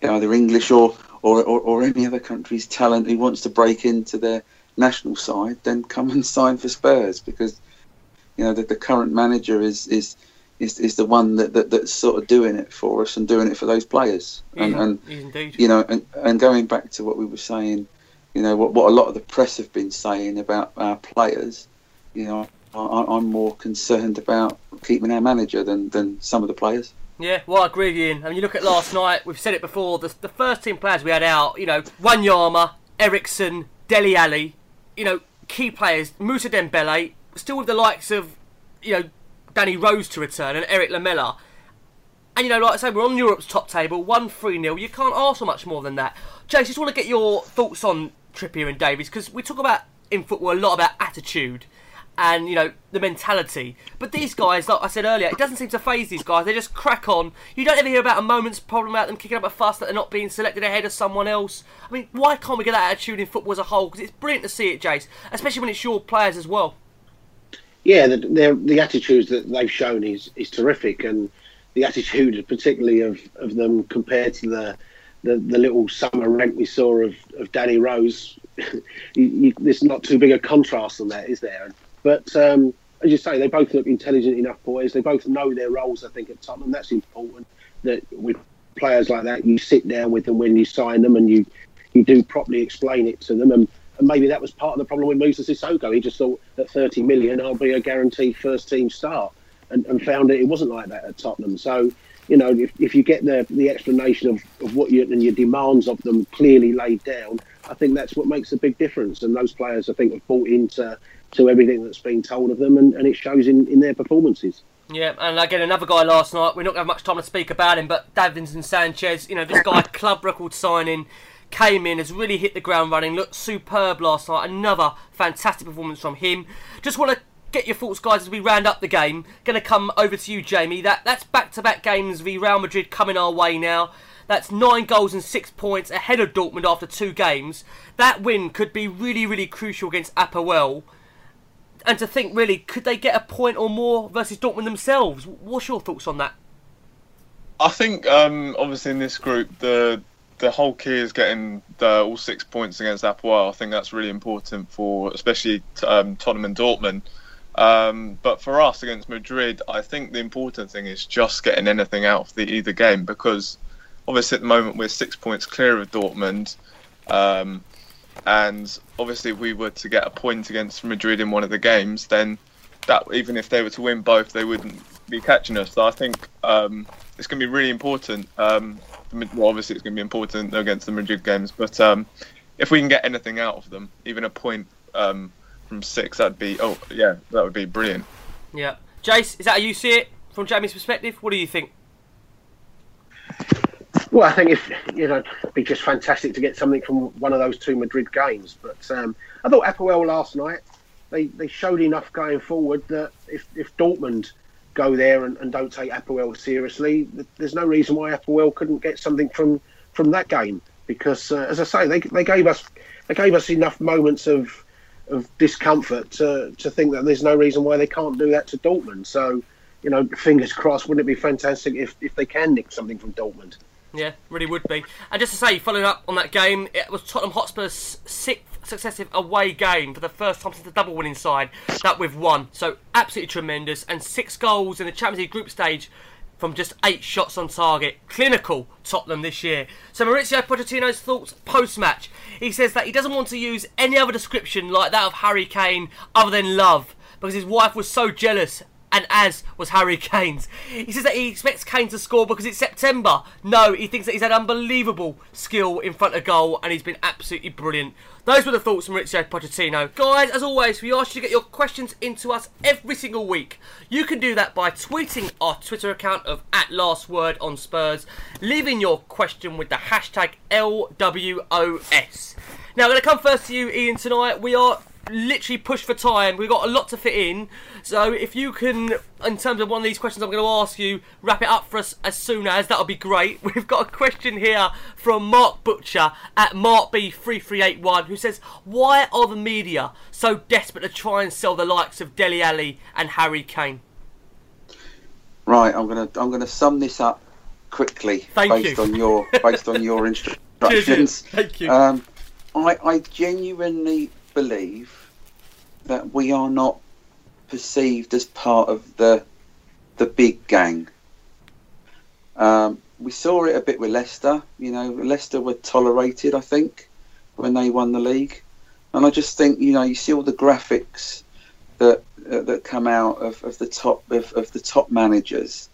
either English or or, or, or any other country's talent who wants to break into their national side, then come and sign for Spurs, because you know that the current manager is is is, is the one that, that that's sort of doing it for us and doing it for those players. And, yeah, and indeed. you know, and, and going back to what we were saying, you know, what what a lot of the press have been saying about our players, you know, I, I'm more concerned about keeping our manager than, than some of the players. Yeah, well, I agree with you, Ian. I mean, you look at last night, we've said it before, the, the first team players we had out, you know, Wanyama, Eriksen, Dele Alli, you know, key players, Moussa Dembele, still with the likes of, you know, Danny Rose to return and Eric Lamela. And, you know, like I say, we're on Europe's top table, one three nil. You can't ask for much more than that. Jace, just want to get your thoughts on Trippier and Davies, because we talk about, in football, a lot about attitude and, you know, the mentality. But these guys, like I said earlier, it doesn't seem to faze these guys. They just crack on. You don't ever hear about a moment's problem about them kicking up a fuss that they're not being selected ahead of someone else. I mean, why can't we get that attitude in football as a whole? Because it's brilliant to see it, Jace, especially when it's your players as well. Yeah, the, the, the attitudes that they've shown is, is terrific. And the attitude, particularly of, of them compared to the, the, the little summer rank we saw of, of Danny Rose, you, you, there's not too big a contrast on that, is there? But um, as you say, they both look intelligent enough boys. They both know their roles, I think, at Tottenham. That's important, that with players like that, you sit down with them when you sign them and you, you do properly explain it to them. And, and maybe that was part of the problem with Moussa Sissoko. He just thought, at thirty million, I'll be a guaranteed first-team start, and, and found that it wasn't like that at Tottenham. So, you know, if, if you get the, the explanation of, of what you and your demands of them clearly laid down, I think that's what makes a big difference. And those players, I think, have bought into... to everything that's been told of them, and, and it shows in, in their performances. Yeah, and again, another guy last night, we're not going to have much time to speak about him, but Davies and Sanchez, you know, this guy, club record signing, came in, has really hit the ground running, looked superb last night, another fantastic performance from him. Just want to get your thoughts, guys, as we round up the game. Going to come over to you, Jamie. That That's back-to-back games v Real Madrid coming our way now. That's nine goals and six points ahead of Dortmund after two games. That win could be really, really crucial against Apoel. And to think, really, could they get a point or more versus Dortmund themselves? What's your thoughts on that? I think, um, obviously, in this group, the the whole key is getting the, all six points against Apoel. I think that's really important for, especially um, Tottenham and Dortmund. Um, but for us, against Madrid, I think the important thing is just getting anything out of the, either game, because, obviously, at the moment, we're six points clear of Dortmund. Um And obviously, if we were to get a point against Madrid in one of the games, then that, even if they were to win both, they wouldn't be catching us. So I think um, it's going to be really important. Um, well, obviously, it's going to be important against the Madrid games. But um, if we can get anything out of them, even a point um, from six, that'd be oh yeah, that would be brilliant. Yeah, Jace, is that how you see it from Jamie's perspective? What do you think? Well, I think if you know, it'd be just fantastic to get something from one of those two Madrid games. But um, I thought Apoel last night, they, they showed enough going forward that if, if Dortmund go there and, and don't take Apoel seriously, there's no reason why Apoel couldn't get something from, from that game. Because uh, as I say, they they gave us they gave us enough moments of of discomfort to to think that there's no reason why they can't do that to Dortmund. So, you know, fingers crossed. Wouldn't it be fantastic if, if they can nick something from Dortmund? Yeah, really would be. And just to say, following up on that game, it was Tottenham Hotspur's sixth successive away game for the first time since the double winning side that we've won. So absolutely tremendous. And six goals in the Champions League group stage from just eight shots on target. Clinical Tottenham this year. So Maurizio Pochettino's thoughts post-match. He says that he doesn't want to use any other description like that of Harry Kane other than love, because his wife was so jealous, and as was Harry Kane's. He says that he expects Kane to score because it's September. No, he thinks that he's had unbelievable skill in front of goal and he's been absolutely brilliant. Those were the thoughts from Maurizio Pochettino. Guys, as always, we ask you to get your questions into us every single week. You can do that by tweeting our Twitter account of at Last Word on Spurs, leaving your question with the hashtag L W O S. Now, I'm going to come first to you, Ian, tonight. We are... literally pushed for time. We've got a lot to fit in, so if you can, in terms of one of these questions I'm going to ask you, wrap it up for us as soon as, that'll be great. We've got a question here from Mark Butcher at Mark B three three eight one, who says, why are the media so desperate to try and sell the likes of Dele Alli and Harry Kane? Right, I'm going to I'm going to sum this up quickly. Thank based you. on your based on your instructions. instructions. Thank you. Um, I, I genuinely believe that we are not perceived as part of the the big gang. Um, we saw it a bit with Leicester. You know, Leicester were tolerated, I think, when they won the league. And I just think, you know, you see all the graphics that uh, that come out of, of the top of, of the top managers,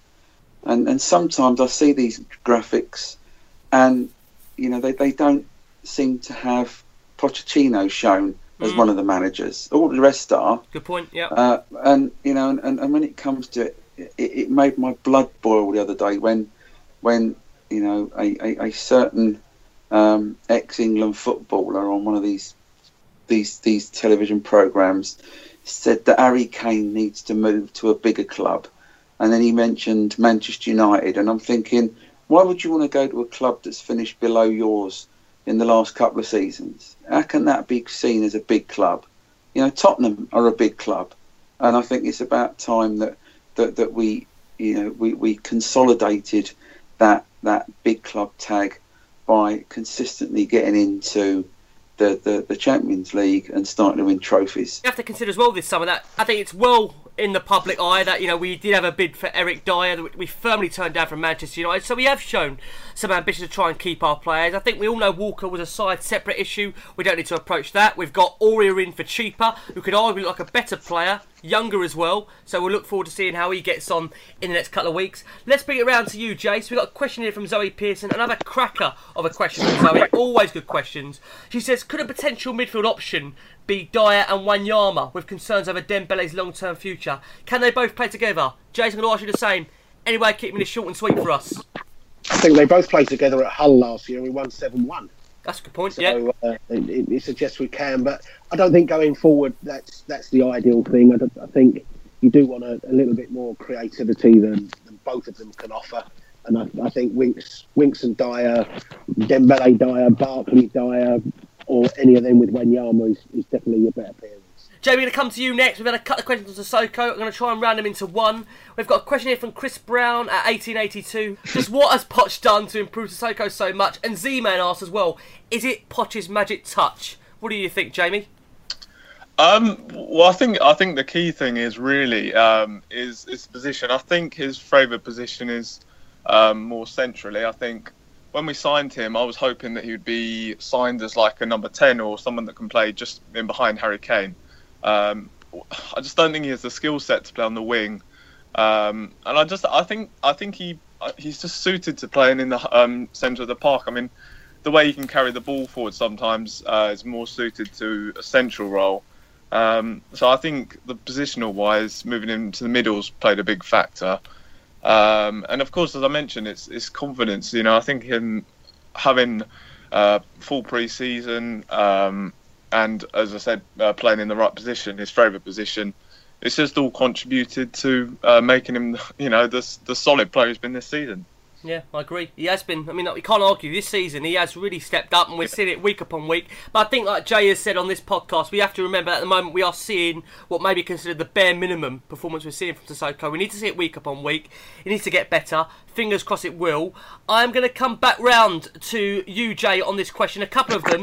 and and sometimes I see these graphics, and you know they, they don't seem to have Pochettino shown as mm. one of the managers. All the rest are. Good point. Yeah. Uh, and you know, and, and when it comes to it, it, it made my blood boil the other day when when you know a a, a certain um, ex-England footballer on one of these. These these television programs said that Harry Kane needs to move to a bigger club, and then he mentioned Manchester United. And I'm thinking, why would you want to go to a club that's finished below yours in the last couple of seasons? How can that be seen as a big club? You know, Tottenham are a big club, and I think it's about time that that, that we you know we, we consolidated that that big club tag by consistently getting into The, the, the Champions League and starting to win trophies. You have to consider as well this summer that I think it's well in the public eye that, you know, we did have a bid for Eric Dyer that we firmly turned down from Manchester United, so we have shown some ambition to try and keep our players. I think we all know Walker was a side separate issue. We don't need to approach that. We've got Aurier in for cheaper, who could arguably look like a better player, younger as well, so we'll look forward to seeing how he gets on in the next couple of weeks. Let's bring it round to you, Jace. We've got a question here from Zoe Pearson, another cracker of a question from Zoe, always good questions. She says, could a potential midfield option be Dyer and Wanyama with concerns over Dembele's long-term future? Can they both play together? Jace, I'm going to ask you the same. Anyway, keep me this short and sweet for us. I think they both played together at Hull last year. We won seven one. That's a good point, so, yeah. Uh, it, it suggests we can, but I don't think going forward that's that's the ideal thing. I, don't, I think you do want a, a little bit more creativity than, than both of them can offer. And I, I think Winks, Winks and Dyer, Dembele Dyer, Barkley Dyer, or any of them with Wanyama is, is definitely a better appearance. Jamie, we're going to come to you next. We've had a couple of questions on Sissoko. I'm going to try and round them into one. We've got a question here from Chris Brown at eighteen eighty-two. Just what has Poch done to improve Sissoko so much? And Z-Man asks as well, is it Poch's magic touch? What do you think, Jamie? Um, well, I think I think the key thing is really um, is his position. I think his favourite position is um, more centrally. I think when we signed him, I was hoping that he would be signed as like a number ten or someone that can play just in behind Harry Kane. Um, I just don't think he has the skill set to play on the wing, um, and I just I think I think he he's just suited to playing in the um, centre of the park. I mean, the way he can carry the ball forward sometimes uh, is more suited to a central role. Um, so I think the positional wise, moving him to the middle's played a big factor, um, and of course, as I mentioned, it's it's confidence. You know, I think him having uh, full pre-season. Um, And as I said, uh, playing in the right position, his favourite position, it's just all contributed to uh, making him, you know, the the solid player he's been this season. Yeah, I agree. He has been. I mean, we can't argue. This season, he has really stepped up, and we're seeing it week upon week. But I think, like Jay has said on this podcast, we have to remember that at the moment we are seeing what may be considered the bare minimum performance we're seeing from Sissoko. We need to see it week upon week. It needs to get better. Fingers crossed it will. I'm going to come back round to you, Jay, on this question. A couple of them.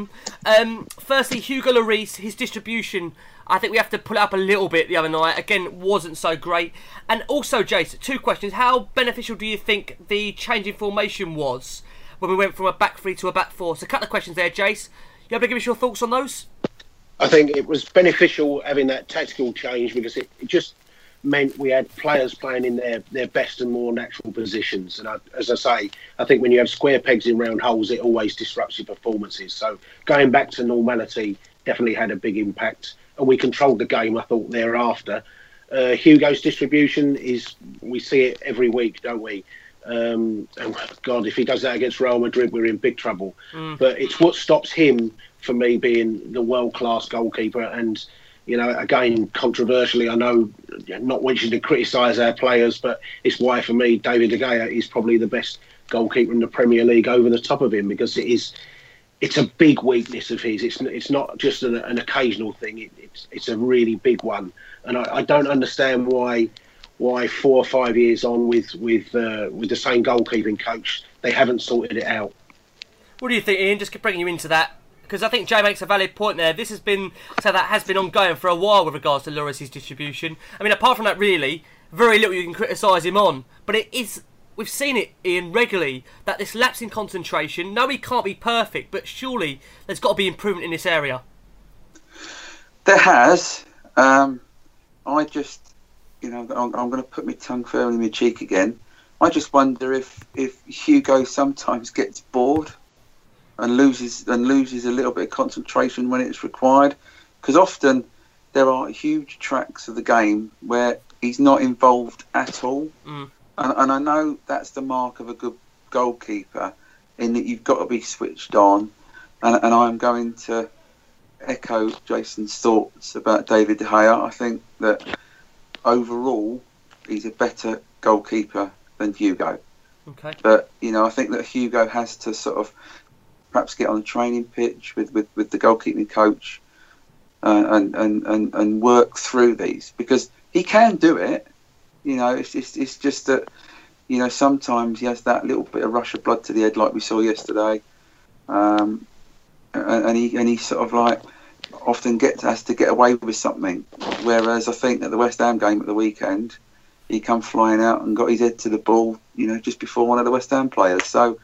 Um, firstly, Hugo Lloris, his distribution, I think we have to pull it up a little bit the other night. Again, wasn't so great. And also, Jace, two questions. How beneficial do you think the change in formation was when we went from a back three to a back four? So a couple of questions there, Jace. You able to give us your thoughts on those? I think it was beneficial having that tactical change because it just meant we had players playing in their, their best and more natural positions. And I, as I say, I think when you have square pegs in round holes, it always disrupts your performances. So going back to normality definitely had a big impact. And we controlled the game, I thought, thereafter. Uh, Hugo's distribution is, we see it every week, don't we? Um, and God, if he does that against Real Madrid, we're in big trouble. Mm. But it's what stops him, for me, being the world-class goalkeeper. And, you know, again, controversially, I know, not wishing to criticise our players, but it's why, for me, David De Gea is probably the best goalkeeper in the Premier League over the top of him, because it is... It's a big weakness of his. It's it's not just an, an occasional thing. It, it's it's a really big one, and I, I don't understand why why four or five years on with with uh, with the same goalkeeping coach they haven't sorted it out. What do you think, Ian? Just bringing you into that, because I think Jay makes a valid point there. This has been so that has been ongoing for a while with regards to Lloris's distribution. I mean, apart from that, really, very little you can criticise him on. But it is, we've seen it, Ian, regularly, that this lapse in concentration. No, he can't be perfect, but surely there's got to be improvement in this area. There has. Um, I just, you know, I'm, I'm going to put my tongue firmly in my cheek again. I just wonder if, if Hugo sometimes gets bored and loses and loses a little bit of concentration when it's required, because often there are huge tracks of the game where he's not involved at all. Mm. And, and I know that's the mark of a good goalkeeper, in that you've got to be switched on. And, and I'm going to echo Jason's thoughts about David De Gea. I think that overall he's a better goalkeeper than Hugo. Okay. But, you know, I think that Hugo has to sort of perhaps get on the training pitch with, with, with the goalkeeping coach uh, and, and, and, and work through these, because he can do it. You know, it's, it's, it's just that, you know, sometimes he has that little bit of rush of blood to the head like we saw yesterday. Um, and, and he and he sort of like often gets has to get away with something. Whereas I think that the West Ham game at the weekend, he come flying out and got his head to the ball, you know, just before one of the West Ham players. So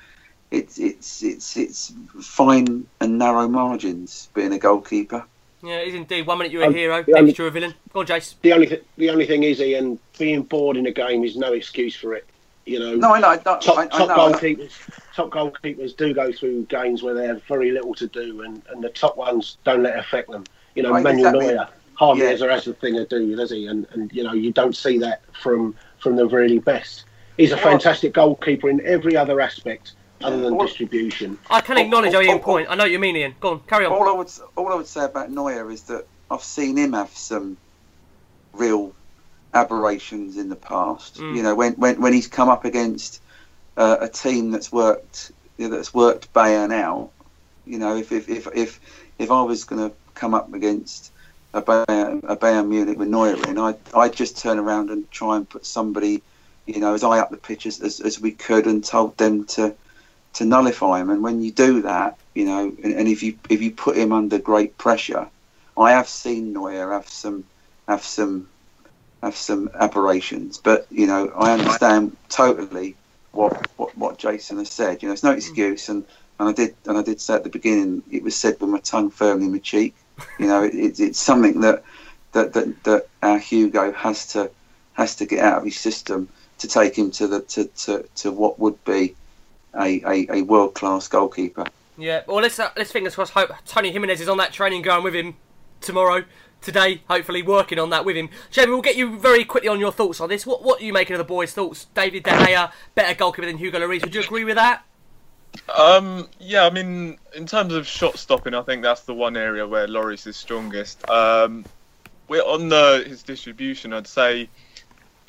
it's it's it's it's fine and narrow margins being a goalkeeper. Yeah, it is indeed. One minute you're a um, hero, next um, you're a villain. Go on, Jace. The only th- the only thing is, Ian, being bored in a game is no excuse for it. You know, no, I know. I, top, I, top I know. goalkeepers, top goalkeepers do go through games where they have very little to do, and, and the top ones don't let it affect them. You know, right, Manuel exactly. Neuer. Hardly yeah. ever has a thing to do, does he? And, and you know, you don't see that from from the really best. He's a fantastic goalkeeper in every other aspect other than all, distribution. I can acknowledge your oh, point. I know what you mean, Ian. Go on, carry on. All I would all I would say about Neuer is that I've seen him have some real aberrations in the past. Mm. You know, when, when when he's come up against uh, a team that's worked you know, that's worked Bayern out. You know, if if if if, if I was going to come up against A Bayern, a Bayern Munich with Neuer in, I I just turn around and try and put somebody, you know, as high up the pitch as, as, as we could, and told them to to nullify him. And when you do that, you know, and, and if you if you put him under great pressure, I have seen Neuer have some have some have some aberrations. But you know, I understand totally what what, what Jason has said. You know, it's no excuse, and, and I did and I did say at the beginning, it was said with my tongue firmly in my cheek. You know, it's it's something that that that, that our Hugo has to has to get out of his system to take him to the to, to, to what would be a, a, a world class goalkeeper. Yeah, well, let's uh, let's fingers crossed. Hope Tony Jimenez is on that training ground with him tomorrow, today, hopefully working on that with him. Jamie, we'll get you very quickly on your thoughts on this. What what are you making of the boys' thoughts? David De Gea, better goalkeeper than Hugo Lloris. Would you agree with that? Um, yeah, I mean, in terms of shot stopping, I think that's the one area where Lloris is strongest. Um, we're on the, his distribution, I'd say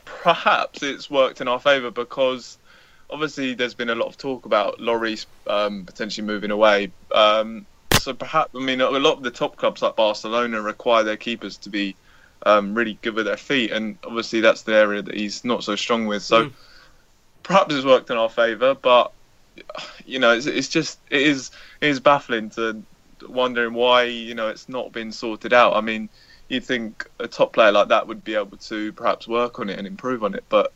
perhaps it's worked in our favour, because obviously there's been a lot of talk about Lloris um, potentially moving away. Um, so perhaps, I mean, a lot of the top clubs like Barcelona require their keepers to be um, really good with their feet, and obviously that's the area that he's not so strong with. So mm. perhaps it's worked in our favour, but you know, it's, it's just it is it is baffling to wondering why, you know, it's not been sorted out. I mean, you'd think a top player like that would be able to perhaps work on it and improve on it, but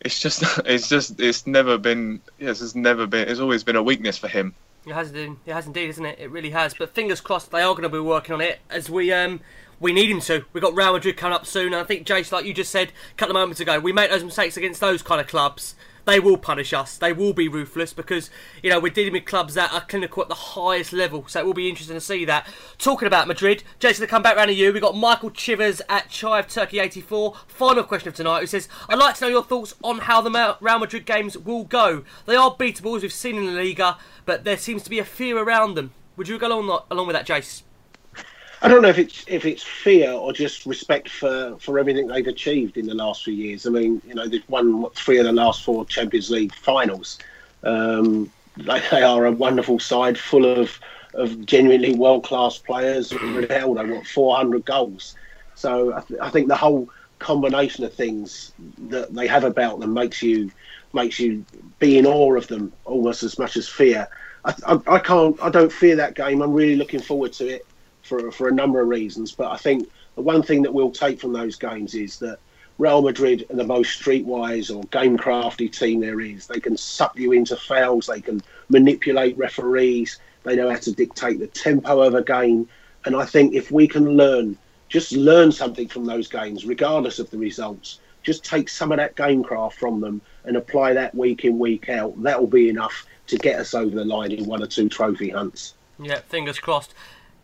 it's just it's just it's never been yes it's never been it's always been a weakness for him. It has indeed, it has indeed, isn't it? It really has. But fingers crossed, they are going to be working on it, as we um we need him to. We've got Real Madrid coming up soon, and I think, Jace, like you just said a couple of moments ago, we make those mistakes against those kind of clubs. They will punish us. They will be ruthless, because, you know, we're dealing with clubs that are clinical at the highest level. So it will be interesting to see that. Talking about Madrid, Jason, to come back round to you, we've got Michael Chivers at Chive Turkey eighty-four. Final question of tonight, who says, I'd like to know your thoughts on how the Real Madrid games will go. They are beatable, as we've seen in La Liga, but there seems to be a fear around them. Would you go along, along with that, Jace? I don't know if it's if it's fear or just respect for, for everything they've achieved in the last few years. I mean, you know, they've won what, three of the last four Champions League finals. Um, they, they are a wonderful side, full of of genuinely world class players. Ronaldo, what, four hundred goals. So I, th- I think the whole combination of things that they have about them makes you makes you be in awe of them almost as much as fear. I, I, I can't. I don't fear that game. I'm really looking forward to it for for a number of reasons. But I think the one thing that we'll take from those games is that Real Madrid are the most streetwise or game-crafty team there is. They can suck you into fouls. They can manipulate referees. They know how to dictate the tempo of a game. And I think if we can learn, just learn something from those games, regardless of the results, just take some of that gamecraft from them and apply that week in, week out. That'll be enough to get us over the line in one or two trophy hunts. Yeah, fingers crossed.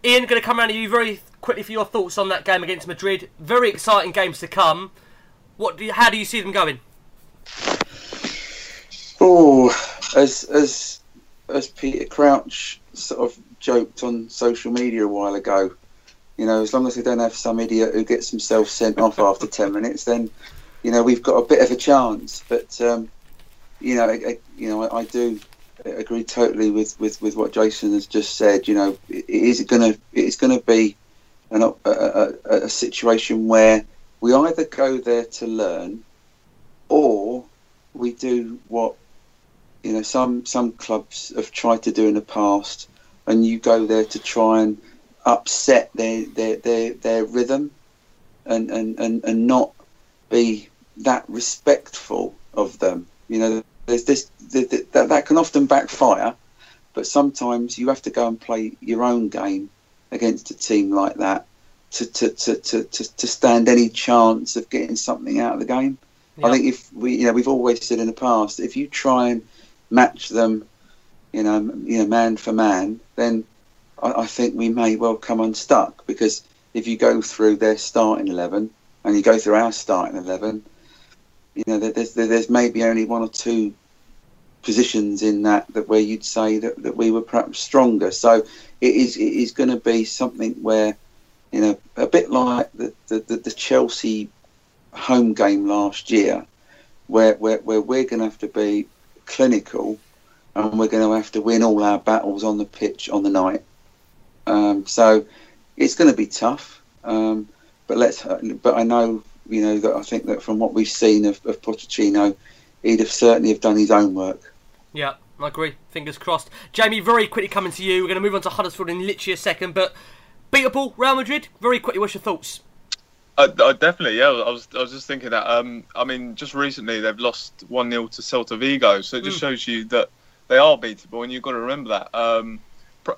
Ian, going to come round to you very quickly for your thoughts on that game against Madrid. Very exciting games to come. What? Do you, how do you see them going? Oh, as as as Peter Crouch sort of joked on social media a while ago, you know, as long as we don't have some idiot who gets himself sent off after ten minutes, then, you know, we've got a bit of a chance. But um, you know, I, I, you know, I, I do agree totally with, with, with what Jason has just said. You know, it, it is going to it's going to be an, a, a, a situation where we either go there to learn, or we do what, you know, some some clubs have tried to do in the past, and you go there to try and upset their their their, their rhythm, and, and, and, and not be that respectful of them. You know, there's this that that can often backfire, but sometimes you have to go and play your own game against a team like that to to to to, to, to stand any chance of getting something out of the game. Yeah. I think if we, you know, we've always said in the past, if you try and match them, you know, you know, man for man, then I, I think we may well come unstuck, because if you go through their starting eleven and you go through our starting eleven, you know, there's there's maybe only one or two positions in that that where you'd say that, that we were perhaps stronger. So it is it is going to be something where, you know, a bit like the the, the, the Chelsea home game last year, where where, where we're going to have to be clinical, and we're going to have to win all our battles on the pitch on the night. Um, so it's going to be tough. Um, but let's. But I know, you know, that I think that from what we've seen of, of Pochettino, he'd have certainly have done his own work. Yeah, I agree. Fingers crossed. Jamie, very quickly coming to you. We're going to move on to Huddersfield in literally a second. But beatable Real Madrid. Very quickly, what's your thoughts? I, I definitely, yeah. I was, I was just thinking that. Um, I mean, just recently they've lost one nil to Celta Vigo, so it just mm. shows you that they are beatable, and you've got to remember that. Um,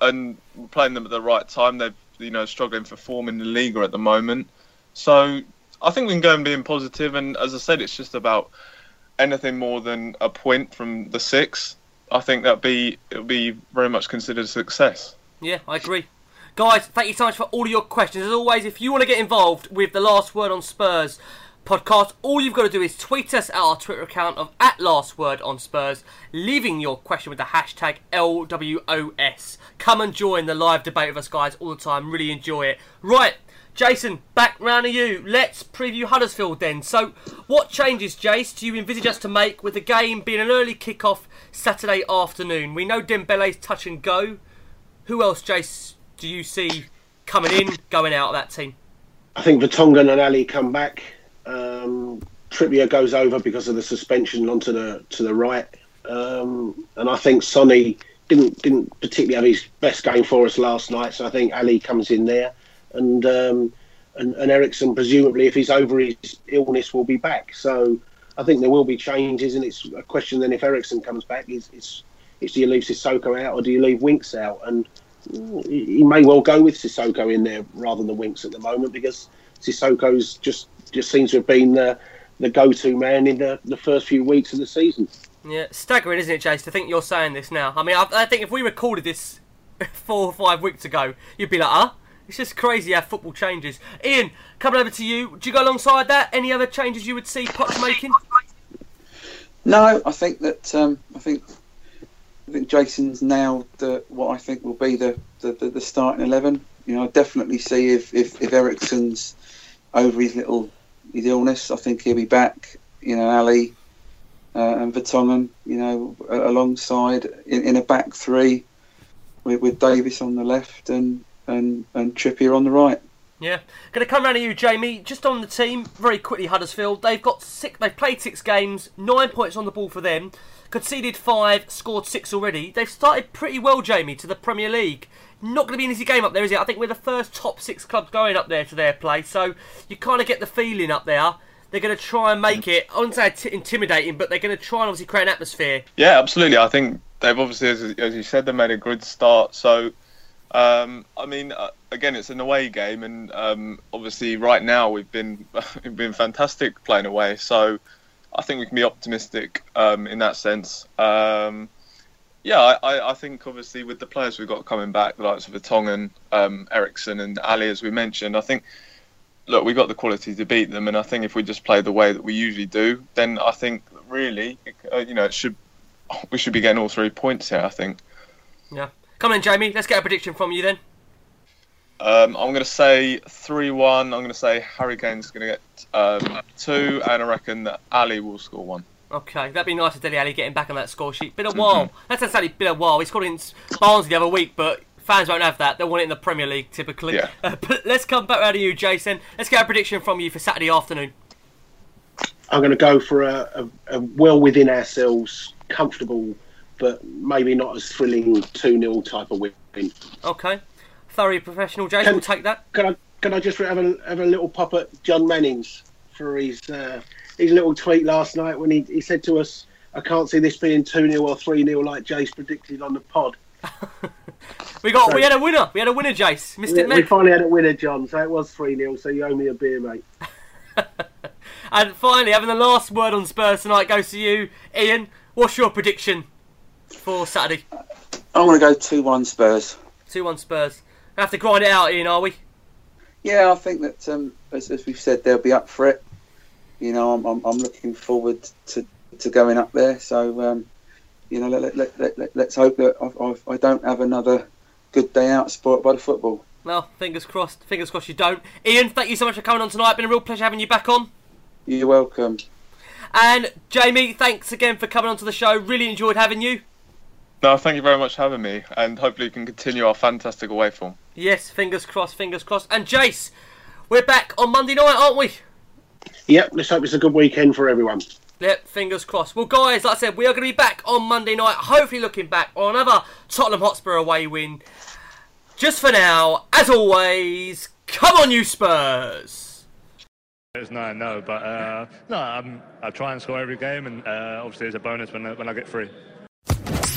and playing them at the right time, they're, you know, struggling for form in the Liga at the moment. So I think we can go and being positive. And as I said, it's just about anything more than a point from the six. I think that'd be it'll be very much considered a success. Yeah, I agree. Guys, thank you so much for all of your questions. As always, if you want to get involved with the Last Word on Spurs podcast, all you've got to do is tweet us at our Twitter account of at Last Word on Spurs, leaving your question with the hashtag L W O S. Come and join the live debate with us, guys, all the time. Really enjoy it. Right, Jason, back round to you. Let's preview Huddersfield then. So, what changes, Jace, do you envisage us to make with the game being an early kick-off Saturday afternoon? We know Dembele's touch and go. Who else, Jace, do you see coming in, going out of that team? I think Vertonghen and Ali come back. Um, Trippier goes over because of the suspension onto the to the right, um, and I think Sonny didn't didn't particularly have his best game for us last night. So I think Ali comes in there, and um, and, and Eriksen presumably, if he's over his illness, will be back. So I think there will be changes, and it's a question then if Eriksen comes back, is it's it's do you leave Sissoko out or do you leave Winks out? And he may well go with Sissoko in there rather than Winks at the moment, because Sissoko's just, just seems to have been the, the go-to man in the, the first few weeks of the season. Yeah, staggering, isn't it, Jace, to think you're saying this now? I mean, I, I think if we recorded this four or five weeks ago, you'd be like, huh? It's just crazy how football changes. Ian, coming over to you, do you go alongside that? Any other changes you would see Poch making? No, I think that... Um, I think... I think Jason's nailed the, what I think will be the, the, the, the starting eleven. You know, I definitely see if, if, if Eriksen's over his little his illness, I think he'll be back. You know, Ali uh, and Vertonghen, you know, alongside in, in a back three with, with Davies on the left and, and, and Trippier on the right. Yeah. Going to come round to you, Jamie. Just on the team, very quickly, Huddersfield. They've got six. They've played six games, nine points on the ball for them. Conceded five, scored six already. They've started pretty well, Jamie, to the Premier League. Not going to be an easy game up there, is it? I think we're the first top six clubs going up there to their place. So you kind of get the feeling up there. They're going to try and make it, I wouldn't say intimidating, but they're going to try and obviously create an atmosphere. Yeah, absolutely. I think they've obviously, as, as you said, they made a good start. So, um, I mean, uh, again, it's an away game. And um, obviously right now we've been, we've been fantastic playing away. So I think we can be optimistic um, in that sense. Um, yeah, I, I think obviously with the players we've got coming back, the likes of Vertonghen, um, Eriksen and Ali, as we mentioned, I think... Look, we've got the quality to beat them, and I think if we just play the way that we usually do, then I think really, you know, it should we should be getting all three points here, I think. Yeah. Come on, Jamie. Let's get a prediction from you then. Um, I'm going to say three one. I'm going to say Harry Kane's going to get um, two, and I reckon that Ali will score one. Okay, that'd be nice if Dele Alli getting back on that score sheet. Been a while. That's actually been a while. He scored in Barnes the other week, but... Fans won't have that. They want it in the Premier League, typically. Yeah. Uh, but let's come back around to you, Jason. Let's get a prediction from you for Saturday afternoon. I'm going to go for a, a, a well within ourselves, comfortable, but maybe not as thrilling two nil type of win. Okay. Thoroughly professional, Jason. Can, we'll take that. Can I can I just have a, have a little pop at John Manning's for his, uh, his little tweet last night when he, he said to us, I can't see this being two nil or three nil like Jace predicted on the pod. We got, so, we had a winner. We had a winner, Jace. Mister We, we finally had a winner, John. So it was three nil. So you owe me a beer, mate. And finally, having the last word on Spurs tonight goes to you, Ian. What's your prediction for Saturday? I'm going to go two one Spurs. two one Spurs. We have to grind it out, Ian, are we? Yeah, I think that um, as, as we've said, they'll be up for it. You know, I'm I'm, I'm looking forward to, to going up there. So um, you know, let, let, let, let, let's hope that I've, I've, I don't have another. Good day out, spoilt by the football. Well, fingers crossed. Fingers crossed you don't. Ian, thank you so much for coming on tonight. It's been a real pleasure having you back on. You're welcome. And Jamie, thanks again for coming on to the show. Really enjoyed having you. No, thank you very much for having me. And hopefully you can continue our fantastic away form. Yes, fingers crossed, fingers crossed. And Jace, we're back on Monday night, aren't we? Yep, let's hope it's a good weekend for everyone. Yep, fingers crossed. Well, guys, like I said, we are going to be back on Monday night, hopefully looking back on another Tottenham Hotspur away win. Just for now, as always, come on you Spurs! There's no, no, but uh, no, I'm, I try and score every game, and uh, obviously it's a bonus when, when I get free.